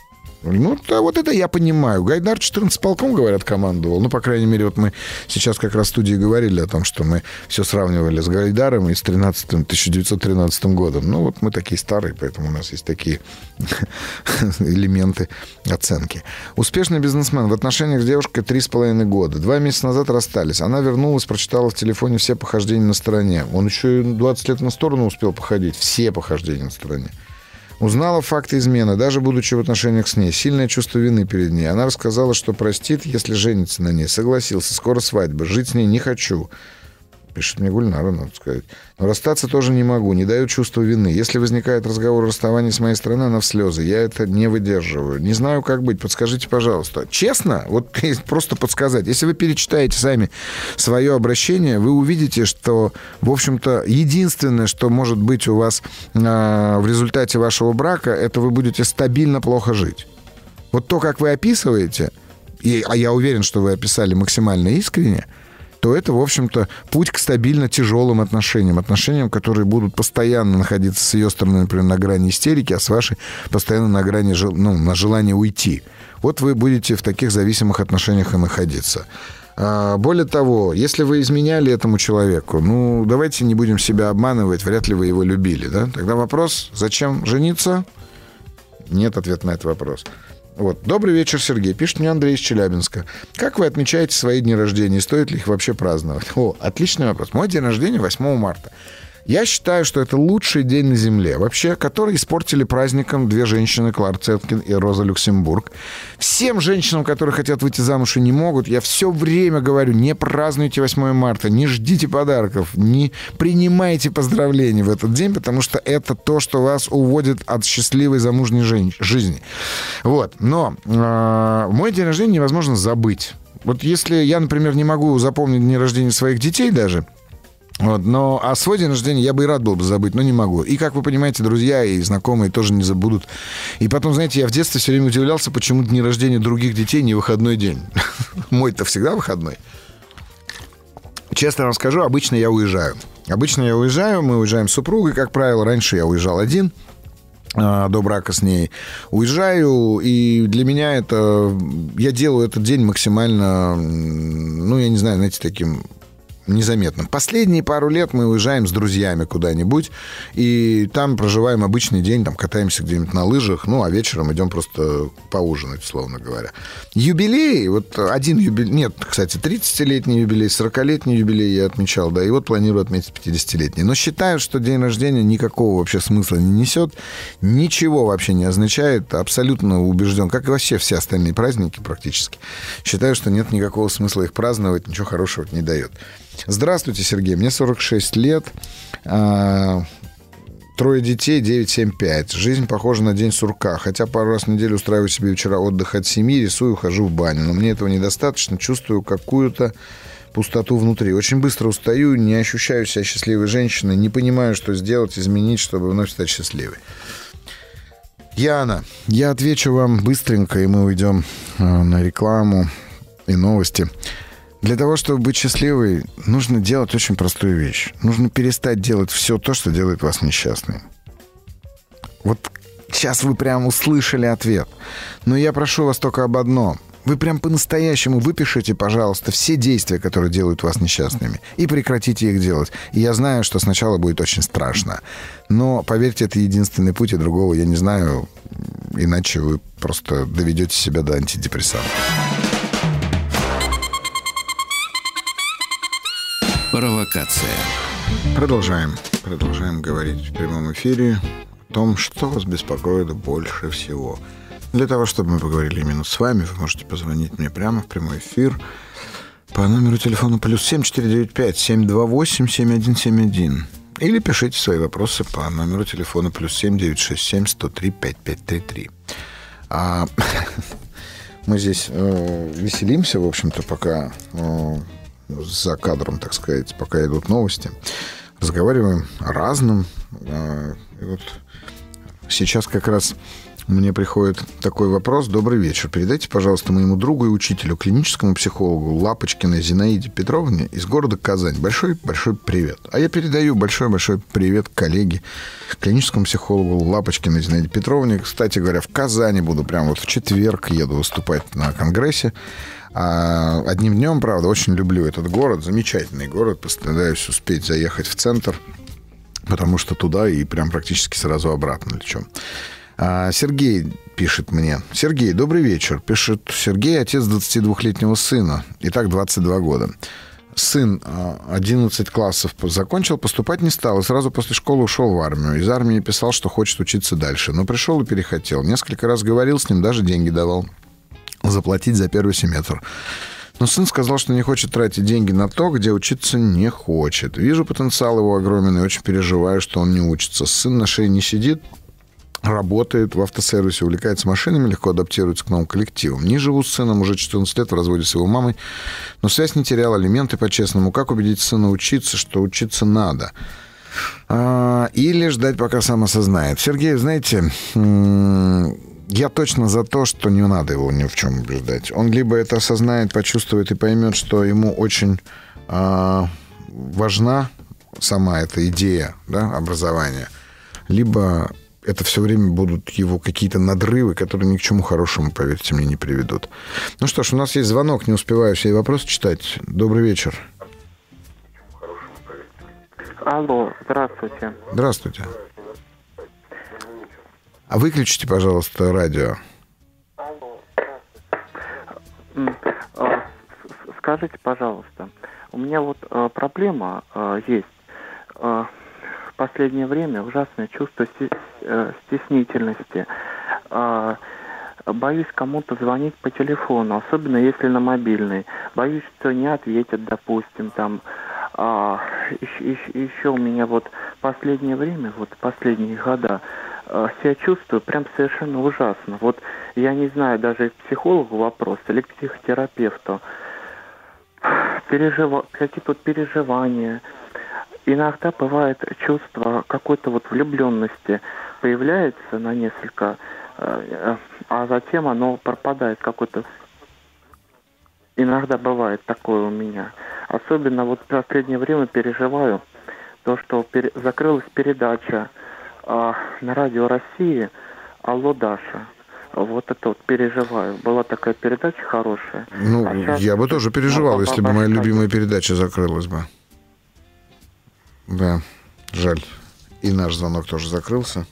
Ну, да, вот это я понимаю. Гайдар четырнадцать полком, говорят, командовал. Ну, по крайней мере, вот мы сейчас как раз в студии говорили о том, что мы все сравнивали с Гайдаром и с тринадцатым, тысяча девятьсот тринадцатым годом. Ну, вот мы такие старые, поэтому у нас есть такие элементы оценки. Успешный бизнесмен. В отношениях с девушкой три с половиной года. Два месяца назад расстались. Она вернулась, прочитала в телефоне все похождения на стороне. Он еще и двадцать лет на сторону успел походить. Все похождения на стороне. Узнала факты измены, даже будучи в отношениях с ней. Сильное чувство вины перед ней. Она рассказала, что простит, если женится на ней. Согласился, скоро свадьба. Жить с ней не хочу. Пишет мне Гульнара, надо сказать. Но расстаться тоже не могу, не даю чувства вины. Если возникает разговор о расставании с моей стороны, она в слезы. Я это не выдерживаю. Не знаю, как быть. Подскажите, пожалуйста. Честно, вот просто подсказать. Если вы перечитаете сами свое обращение, вы увидите, что, в общем-то, единственное, что может быть у вас э, в результате вашего брака, это вы будете стабильно плохо жить. Вот то, как вы описываете, и, а я уверен, что вы описали максимально искренне, то это, в общем-то, путь к стабильно тяжелым отношениям. Отношениям, которые будут постоянно находиться с ее стороны, например, на грани истерики, а с вашей постоянно на грани, ну, на желании уйти. Вот вы будете в таких зависимых отношениях и находиться. Более того, если вы изменяли этому человеку, ну, давайте не будем себя обманывать, вряд ли вы его любили, да? Тогда вопрос, зачем жениться? Нет ответа на этот вопрос. Вот. Добрый вечер, Сергей. Пишет мне Андрей из Челябинска. Как вы отмечаете свои дни рождения? Стоит ли их вообще праздновать? О, отличный вопрос. Мой день рождения восьмого марта. Я считаю, что это лучший день на Земле вообще, который испортили праздником две женщины, Клар Цеткин и Роза Люксембург. Всем женщинам, которые хотят выйти замуж и не могут, я все время говорю, не празднуйте восьмого марта, не ждите подарков, не принимайте поздравлений в этот день, потому что это то, что вас уводит от счастливой замужней жизни. Вот. Но э, мой день рождения невозможно забыть. Вот если я, например, не могу запомнить дни рождения своих детей даже, вот, но, а свой день рождения я бы и рад был бы забыть, но не могу. И, как вы понимаете, друзья и знакомые тоже не забудут. И потом, знаете, я в детстве все время удивлялся, почему дни рождения других детей не выходной день. Мой-то всегда выходной. Честно вам скажу, обычно я уезжаю. Обычно я уезжаю, мы уезжаем с супругой, как правило. Раньше я уезжал один. До брака с ней уезжаю, и для меня это... Я делаю этот день максимально, ну, я не знаю, знаете, таким... незаметным. Последние пару лет мы уезжаем с друзьями куда-нибудь, и там проживаем обычный день, там катаемся где-нибудь на лыжах, ну, а вечером идем просто поужинать, условно говоря. Юбилей, вот один юбилей, нет, кстати, тридцатилетний юбилей, сорокалетний юбилей я отмечал, да, и вот планирую отметить пятидесятилетний. Но считаю, что день рождения никакого вообще смысла не несет, ничего вообще не означает, абсолютно убежден, как и вообще все остальные праздники практически. Считаю, что нет никакого смысла их праздновать, ничего хорошего не дает. Здравствуйте, Сергей, мне сорок шесть лет, трое детей, девять, семь, пять. Жизнь похожа на день сурка, хотя пару раз в неделю устраиваю себе вечера отдых от семьи, рисую, хожу в баню, но мне этого недостаточно, чувствую какую-то пустоту внутри. Очень быстро устаю, не ощущаю себя счастливой женщиной, не понимаю, что сделать, изменить, чтобы вновь стать счастливой. Яна, я отвечу вам быстренько, и мы уйдем на рекламу и новости. Для того, чтобы быть счастливой, нужно делать очень простую вещь. Нужно перестать делать все то, что делает вас несчастным. Вот сейчас вы прям услышали ответ. Но я прошу вас только об одном. Вы прям по-настоящему выпишите, пожалуйста, все действия, которые делают вас несчастными, и прекратите их делать. И я знаю, что сначала будет очень страшно. Но, поверьте, это единственный путь, и другого я не знаю. Иначе вы просто доведете себя до антидепрессантов. Провокация. Продолжаем. Продолжаем говорить в прямом эфире о том, что вас беспокоит больше всего. Для того, чтобы мы поговорили именно с вами, вы можете позвонить мне прямо в прямой эфир по номеру телефона плюс семь четыре девять пять семь два восемь семь один семь один. Или пишите свои вопросы по номеру телефона плюс семь девятьсот шестьдесят семь сто три пятьдесят пять тридцать три. А, мы здесь э, веселимся, в общем-то, пока э, за кадром, так сказать, пока идут новости. Разговариваем о разном. Э, и вот сейчас как раз... Мне приходит такой вопрос. Добрый вечер. Передайте, пожалуйста, моему другу и учителю, клиническому психологу Лапочкиной Зинаиде Петровне из города Казань. Большой-большой привет. А я передаю большой-большой привет коллеге, клиническому психологу Лапочкиной Зинаиде Петровне. Кстати говоря, в Казани буду. Прямо вот в четверг еду выступать на конгрессе. Одним днем, правда, очень люблю этот город. Замечательный город. Постараюсь успеть заехать в центр, потому что туда и прям практически сразу обратно лечу. Сергей пишет мне. Сергей, добрый вечер. Пишет Сергей, отец двадцатидвухлетнего сына. Итак, двадцать два года. Сын одиннадцать классов закончил, поступать не стал. И сразу после школы ушел в армию. Из армии писал, что хочет учиться дальше. Но пришел и перехотел. Несколько раз говорил с ним, даже деньги давал. Заплатить за первый семестр. Но сын сказал, что не хочет тратить деньги на то, где учиться не хочет. Вижу потенциал его огромен и очень переживаю, что он не учится. Сын на шее не сидит. Работает в автосервисе, увлекается машинами, легко адаптируется к новым коллективам. Не живу с сыном, уже четырнадцать лет, в разводе с его мамой. Но связь не терял, алименты по-честному. Как убедить сына учиться, что учиться надо? Или ждать, пока сам осознает? Сергей, знаете, я точно за то, что не надо его ни в чем убеждать. Он либо это осознает, почувствует и поймет, что ему очень важна сама эта идея, да, образования, либо... Это все время будут его какие-то надрывы, которые ни к чему хорошему, поверьте мне, не приведут. Ну что ж, у нас есть звонок, не успеваю все вопросы читать. Добрый вечер. Алло, здравствуйте. Здравствуйте. А выключите, пожалуйста, радио. Алло, здравствуйте. Скажите, пожалуйста, у меня вот проблема есть. В последнее время ужасное чувство стеснительности. Боюсь кому-то звонить по телефону, особенно если на мобильный. Боюсь, что не ответят, допустим, там. Еще у меня вот последнее время, вот последние года, себя чувствую прям совершенно ужасно. Вот я не знаю, даже к психологу вопрос или к психотерапевту. Пережив... Какие-то переживания... Иногда бывает чувство какой-то вот влюбленности появляется на несколько, а затем оно пропадает какой-то. Иногда бывает такое у меня. Особенно вот в последнее время переживаю то, что пер... закрылась передача а, на Радио России «Алло, Даша». Вот это вот переживаю. Была такая передача хорошая. Ну, а сейчас... я бы тоже переживал, если бы моя любимая передача закрылась бы. Да, жаль. И наш звонок тоже закрылся.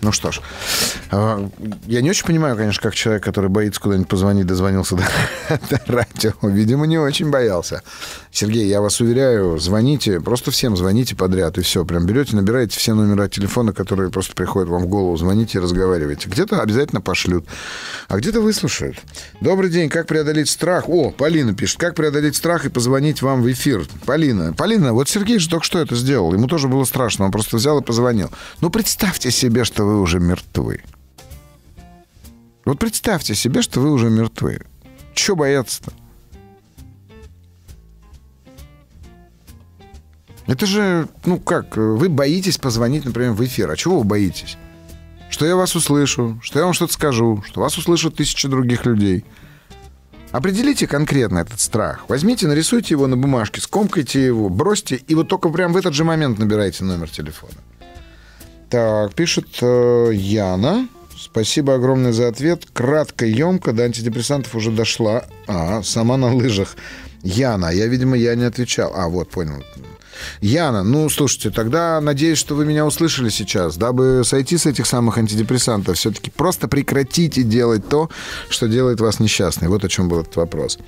Ну что ж, Я не очень понимаю, конечно, как человек, который боится куда-нибудь позвонить, дозвонился до, до радио. Видимо, не очень боялся. Сергей, я вас уверяю, звоните, просто всем звоните подряд, и все. Прям берете, набираете все номера телефона, которые просто приходят вам в голову, звоните и разговаривайте. Где-то обязательно пошлют, а где-то выслушают. Добрый день, как преодолеть страх? О, Полина пишет, как преодолеть страх и позвонить вам в эфир. Полина, Полина, вот Сергей же только что это сделал. Ему тоже было страшно, он просто взял и позвонил. Ну, представьте себе, что вы уже мертвы. Вот представьте себе, что вы уже мертвы. Чего бояться-то? Это же, ну как, вы боитесь позвонить, например, в эфир. А чего вы боитесь? Что я вас услышу, что я вам что-то скажу, что вас услышат тысячи других людей. Определите конкретно этот страх. Возьмите, нарисуйте его на бумажке, скомкайте его, бросьте, и вот только прямо в этот же момент набирайте номер телефона. Так, пишет э, Яна. Спасибо огромное за ответ. Кратко, емко, до антидепрессантов уже дошла. А, сама на лыжах. Яна, я, видимо, я не отвечал. А, вот, понял. Яна, ну, слушайте, тогда надеюсь, что вы меня услышали сейчас. Дабы сойти с этих самых антидепрессантов, все-таки просто прекратите делать то, что делает вас несчастной. Вот о чем был этот вопрос.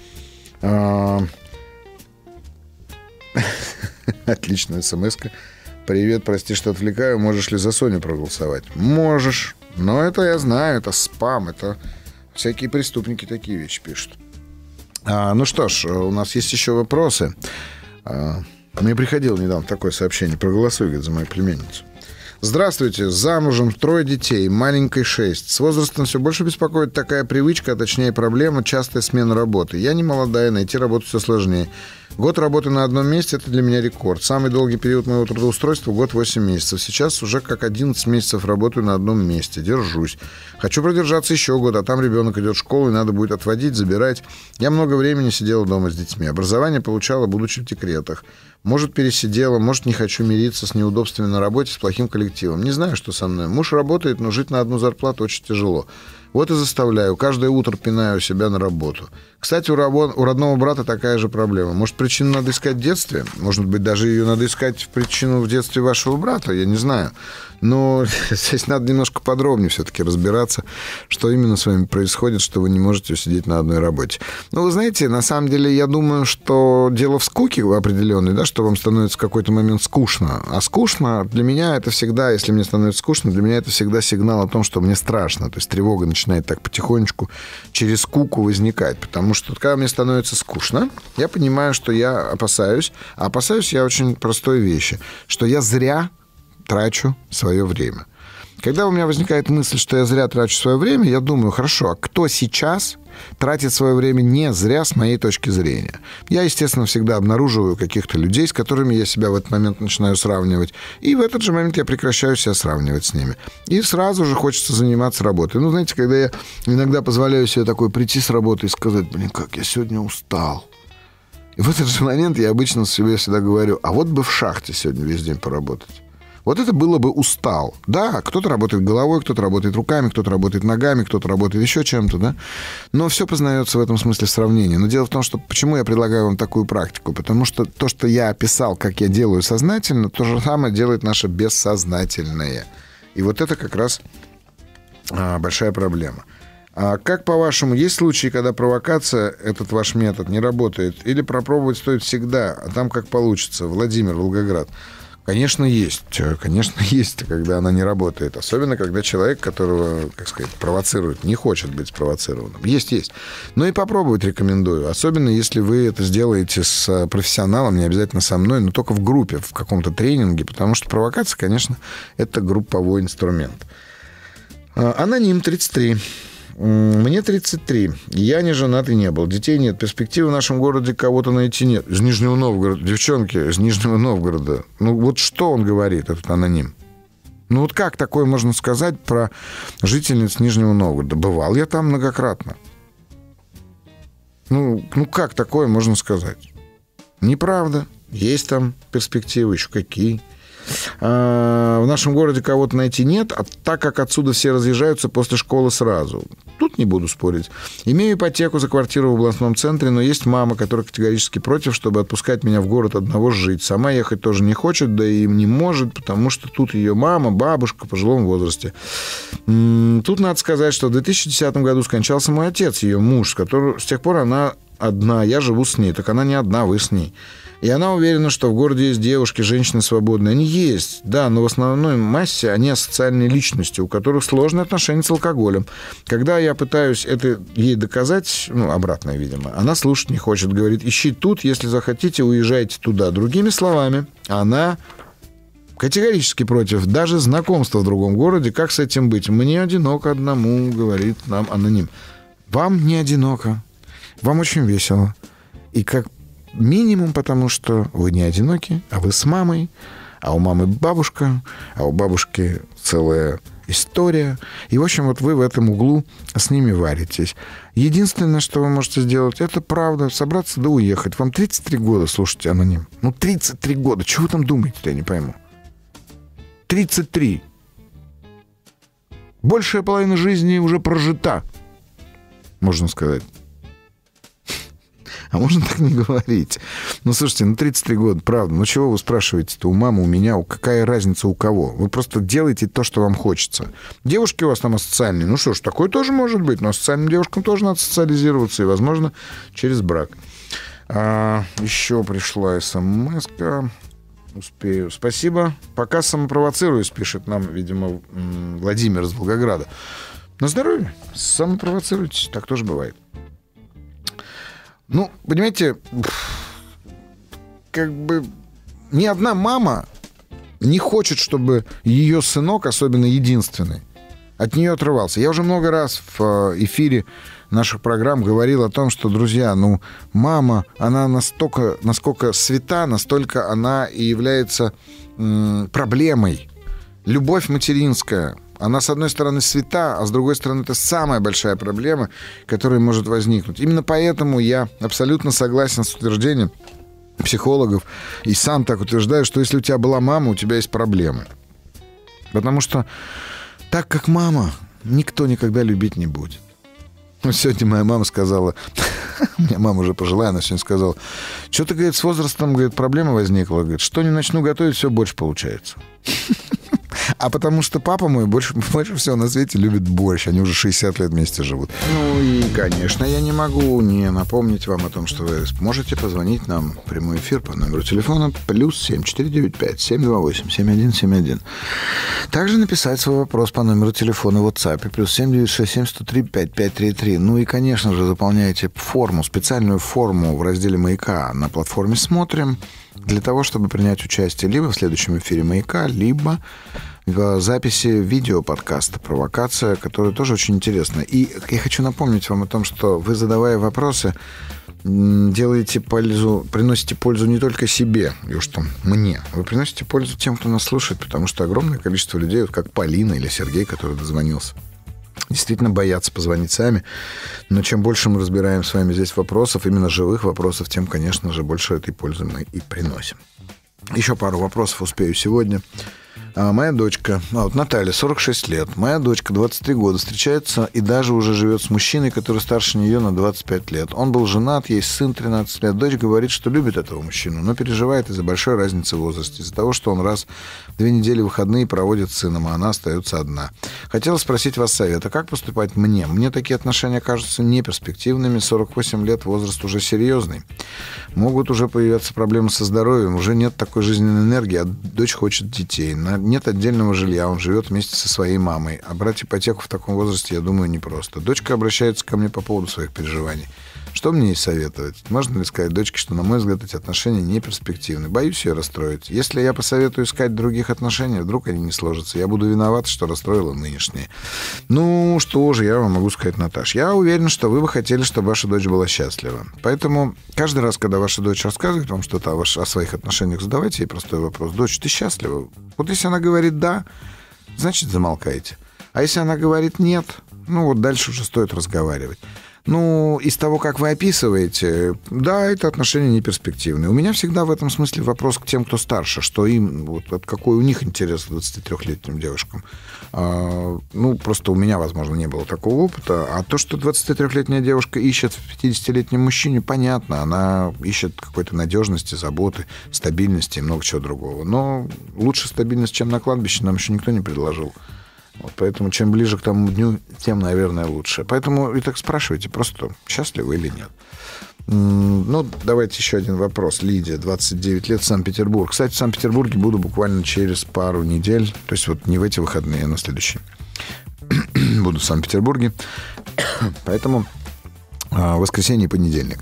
Отличная смс-ка. Привет, прости, что отвлекаю. Можешь ли за Соню проголосовать? Можешь. Но это я знаю, это спам, это всякие преступники такие вещи пишут. А, ну что ж, у нас есть еще вопросы. А, мне приходило недавно такое сообщение. Проголосуй, говорит, за мою племянницу. Здравствуйте, замужем, трое детей, маленькой шесть. С возрастом все больше беспокоит такая привычка, а точнее проблема, частая смена работы. Я не молодая, найти работу все сложнее. Год работы на одном месте – это для меня рекорд. Самый долгий период моего трудоустройства – год восемь месяцев. Сейчас уже как одиннадцать месяцев работаю на одном месте. Держусь. Хочу продержаться еще год, а там ребенок идет в школу, и надо будет отводить, забирать. Я много времени сидела дома с детьми. Образование получала, будучи в декретах. Может, пересидела, может, не хочу мириться с неудобствами на работе, с плохим коллективом. Не знаю, что со мной. Муж работает, но жить на одну зарплату очень тяжело. Вот и заставляю. Каждое утро пинаю себя на работу. Кстати, у, рабо- у родного брата такая же проблема. Может, причину надо искать в детстве? Может быть, даже ее надо искать в причину в детстве вашего брата? Я не знаю. Но здесь надо немножко подробнее все-таки разбираться, что именно с вами происходит, что вы не можете сидеть на одной работе. Ну, вы знаете, на самом деле, я думаю, что дело в скуке определенной, да, что вам становится в какой-то момент скучно. А скучно для меня это всегда, если мне становится скучно, для меня это всегда сигнал о том, что мне страшно. То есть тревога начинает так потихонечку через скуку возникать. Потому что когда мне становится скучно, я понимаю, что я опасаюсь. А опасаюсь я очень простой вещи, что я зря трачу свое время. Когда у меня возникает мысль, что я зря трачу свое время, я думаю, хорошо, а кто сейчас тратит свое время не зря с моей точки зрения? Я, естественно, всегда обнаруживаю каких-то людей, с которыми я себя в этот момент начинаю сравнивать, и в этот же момент я прекращаю себя сравнивать с ними. И сразу же хочется заниматься работой. Ну, знаете, когда я иногда позволяю себе такой прийти с работы и сказать, блин, как я сегодня устал. И в этот же момент я обычно себе всегда говорю, а вот бы в шахте сегодня весь день поработать. Вот это было бы устал. Да, кто-то работает головой, кто-то работает руками, кто-то работает ногами, кто-то работает еще чем-то, да. Но все познается в этом смысле в сравнении. Но дело в том, что почему я предлагаю вам такую практику? Потому что то, что я описал, как я делаю сознательно, то же самое делает наше бессознательное. И вот это как раз а, большая проблема. А как, по-вашему, есть случаи, когда провокация, этот ваш метод, не работает? Или пропробовать стоит всегда, а там как получится? Владимир, Волгоград. Конечно, есть. Конечно, есть, когда она не работает. Особенно, когда человек, которого, как сказать, провоцирует, не хочет быть спровоцированным. Есть, есть. Но и попробовать рекомендую. Особенно, если вы это сделаете с профессионалом, не обязательно со мной, но только в группе, в каком-то тренинге, потому что провокация, конечно, это групповой инструмент. Аноним тридцать три. Мне тридцать три. Я не женат и не был. Детей нет. Перспективы в нашем городе кого-то найти нет. Из Нижнего Новгорода. Девчонки, из Нижнего Новгорода. Ну, вот что он говорит, этот аноним? Ну, вот как такое можно сказать про жительниц Нижнего Новгорода? Бывал я там многократно. Ну, ну как такое можно сказать? Неправда. Есть там перспективы, еще какие. В нашем городе кого-то найти нет, а так как отсюда все разъезжаются после школы сразу. Тут не буду спорить. Имею ипотеку за квартиру в областном центре, но есть мама, которая категорически против, чтобы отпускать меня в город одного жить. Сама ехать тоже не хочет, да и не может, потому что тут ее мама, бабушка в пожилом возрасте. Тут надо сказать, что в две тысячи десятом году скончался мой отец, ее муж, с которым с тех пор она одна, я живу с ней, так она не одна, вы с ней. И она уверена, что в городе есть девушки, женщины свободные. Они есть, да, но в основной массе они асоциальные личности, у которых сложные отношения с алкоголем. Когда я пытаюсь это ей доказать, ну, обратное, видимо, она слушать не хочет. Говорит, ищи тут, если захотите, уезжайте туда. Другими словами, она категорически против даже знакомства в другом городе. Как с этим быть? Мне одиноко одному, говорит нам аноним. Вам не одиноко. Вам очень весело. И как минимум потому, что вы не одиноки, а вы с мамой, а у мамы бабушка, а у бабушки целая история. И, в общем, вот вы в этом углу с ними варитесь. Единственное, что вы можете сделать, это, правда, собраться да уехать. Вам тридцать три года, слушайте, аноним. Ну, тридцать три года. Чего вы там думаете-то, я не пойму. тридцать три. Большая половина жизни уже прожита, можно сказать. А можно так не говорить? Ну, слушайте, ну, тридцать три года, правда. Ну, чего вы спрашиваете-то у мамы, у меня? У, какая разница у кого? Вы просто делаете то, что вам хочется. Девушки у вас там асоциальные. Ну, что ж, такое тоже может быть. Но асоциальным девушкам тоже надо социализироваться. И, возможно, через брак. А, еще пришла смс-ка. Успею. Спасибо. Пока самопровоцируюсь, пишет нам, видимо, Владимир из Волгограда. На здоровье. Самопровоцируйтесь. Так тоже бывает. Ну, понимаете, как бы ни одна мама не хочет, чтобы ее сынок, особенно единственный, от нее отрывался. Я уже много раз в эфире наших программ говорил о том, что, друзья, ну, мама, она настолько, насколько свята, настолько она и является м- проблемой. Любовь материнская. Она, с одной стороны, свята, а с другой стороны, это самая большая проблема, которая может возникнуть. Именно поэтому я абсолютно согласен с утверждением психологов и сам так утверждаю, что если у тебя была мама, у тебя есть проблемы. Потому что так, как мама, никто никогда любить не будет. Ну, сегодня моя мама сказала, у меня мама уже пожилая, она сегодня сказала, что-то, говорит, с возрастом, говорит, проблема возникла. Говорит, что не начну готовить, все больше получается. А потому что папа мой больше, больше всего на свете любит борщ. Они уже шестьдесят лет вместе живут. Ну и, конечно, я не могу не напомнить вам о том, что вы можете позвонить нам в прямой эфир по номеру телефона плюс семь четыре девять пять семь два восемь семь один семь один. Также написать свой вопрос по номеру телефона в WhatsApp плюс семь девять шесть семь сто три пять пять три три. Ну и, конечно же, заполняйте форму, специальную форму в разделе «Маяка» на платформе «Смотрим», для того, чтобы принять участие либо в следующем эфире «Маяка», либо в записи видео-подкаста «Провокация», которая тоже очень интересна. И я хочу напомнить вам о том, что вы, задавая вопросы, делаете пользу, приносите пользу не только себе, и уж там мне. Вы приносите пользу тем, кто нас слушает, потому что огромное количество людей, вот как Полина или Сергей, который дозвонился, действительно боятся позвонить сами. Но чем больше мы разбираем с вами здесь вопросов, именно живых вопросов, тем, конечно же, больше этой пользы мы и приносим. Еще пару вопросов успею сегодня. А, моя дочка, а, вот Наталья, сорок шесть лет. Моя дочка, двадцать три года, встречается и даже уже живет с мужчиной, который старше нее на двадцать пять лет. Он был женат, есть сын тринадцать лет. Дочь говорит, что любит этого мужчину, но переживает из-за большой разницы в возрасте, из-за того, что он раз в две недели выходные проводит с сыном, а она остается одна. Хотела спросить вас совета, как поступать мне? Мне такие отношения кажутся неперспективными, сорок восемь лет, возраст уже серьезный. Могут уже появляться проблемы со здоровьем, уже нет такой жизненной энергии, а дочь хочет детей. Нет отдельного жилья, он живет вместе со своей мамой. А брать ипотеку в таком возрасте, я думаю, непросто. Дочка обращается ко мне по поводу своих переживаний. Что мне ей советовать? Можно ли сказать дочке, что, на мой взгляд, эти отношения не перспективны? Боюсь ее расстроить. Если я посоветую искать других отношений, вдруг они не сложатся. Я буду виноват, что расстроила нынешние. Ну, что же я вам могу сказать, Наташ? Я уверен, что вы бы хотели, чтобы ваша дочь была счастлива. Поэтому каждый раз, когда ваша дочь рассказывает вам что-то о, ваш... о своих отношениях, задавайте ей простой вопрос. Дочь, ты счастлива? Вот если она говорит «да», значит, замолкайте. А если она говорит «нет», ну, вот дальше уже стоит разговаривать. Ну, из того, как вы описываете, да, это отношения неперспективные. У меня всегда в этом смысле вопрос к тем, кто старше, что им, вот какой у них интерес к двадцатитрёхлетним девушкам. Ну, просто у меня, возможно, не было такого опыта. А то, что двадцатитрёхлетняя девушка ищет в пятидесятилетнем мужчине, понятно, она ищет какой-то надежности, заботы, стабильности и много чего другого. Но лучше стабильность, чем на кладбище, нам еще никто не предложил. Вот поэтому чем ближе к тому дню, тем, наверное, лучше. Поэтому и так спрашивайте, просто счастливы или нет. Ну, давайте еще один вопрос. Лидия, двадцать девять лет, Санкт-Петербург. Кстати, в Санкт-Петербурге буду буквально через пару недель. То есть вот не в эти выходные, а на следующие. Буду в Санкт-Петербурге. Поэтому воскресенье и понедельник.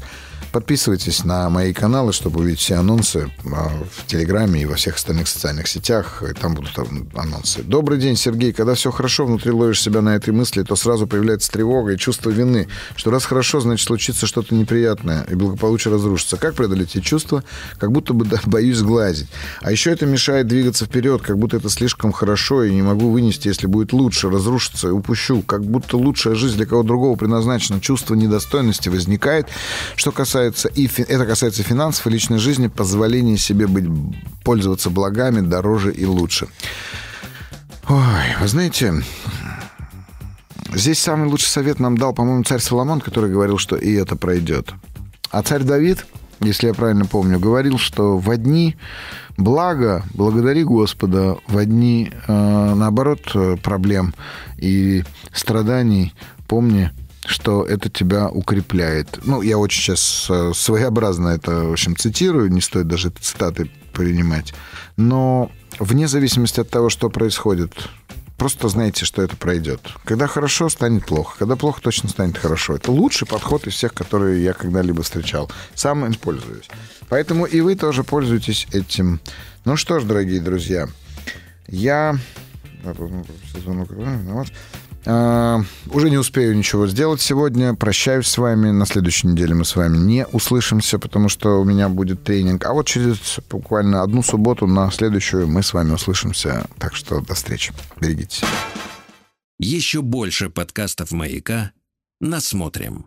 Подписывайтесь на мои каналы, чтобы увидеть все анонсы в Телеграме и во всех остальных социальных сетях. И там будут анонсы. Добрый день, Сергей. Когда все хорошо, внутри ловишь себя на этой мысли, то сразу появляется тревога и чувство вины, что раз хорошо, значит, случится что-то неприятное, и благополучие разрушится. Как преодолеть эти чувства? Как будто бы боюсь сглазить. А еще это мешает двигаться вперед, как будто это слишком хорошо, и не могу вынести, если будет лучше, разрушится и упущу. Как будто лучшая жизнь для кого-то другого предназначена. Чувство недостойности возникает. Что касается И это касается финансов и личной жизни, позволения себе быть, пользоваться благами дороже и лучше. Ой, вы знаете, здесь самый лучший совет нам дал, по-моему, царь Соломон, который говорил, что и это пройдет. А царь Давид, если я правильно помню, говорил, что в одни блага благодари Господа, в одни, наоборот, проблем и страданий помни, что это тебя укрепляет. Ну, я очень сейчас своеобразно это, в общем, цитирую, не стоит даже цитаты принимать. Но вне зависимости от того, что происходит, просто знайте, что это пройдет. Когда хорошо, станет плохо. Когда плохо, точно станет хорошо. Это лучший подход из всех, которые я когда-либо встречал. Сам им пользуюсь. Поэтому и вы тоже пользуйтесь этим. Ну что ж, дорогие друзья, я... Uh, уже не успею ничего сделать сегодня. Прощаюсь с вами. На следующей неделе мы с вами не услышимся, потому что у меня будет тренинг. А вот через буквально одну субботу на следующую мы с вами услышимся. Так что до встречи. Берегите себя. Еще больше подкастов «Маяка» насмотрим.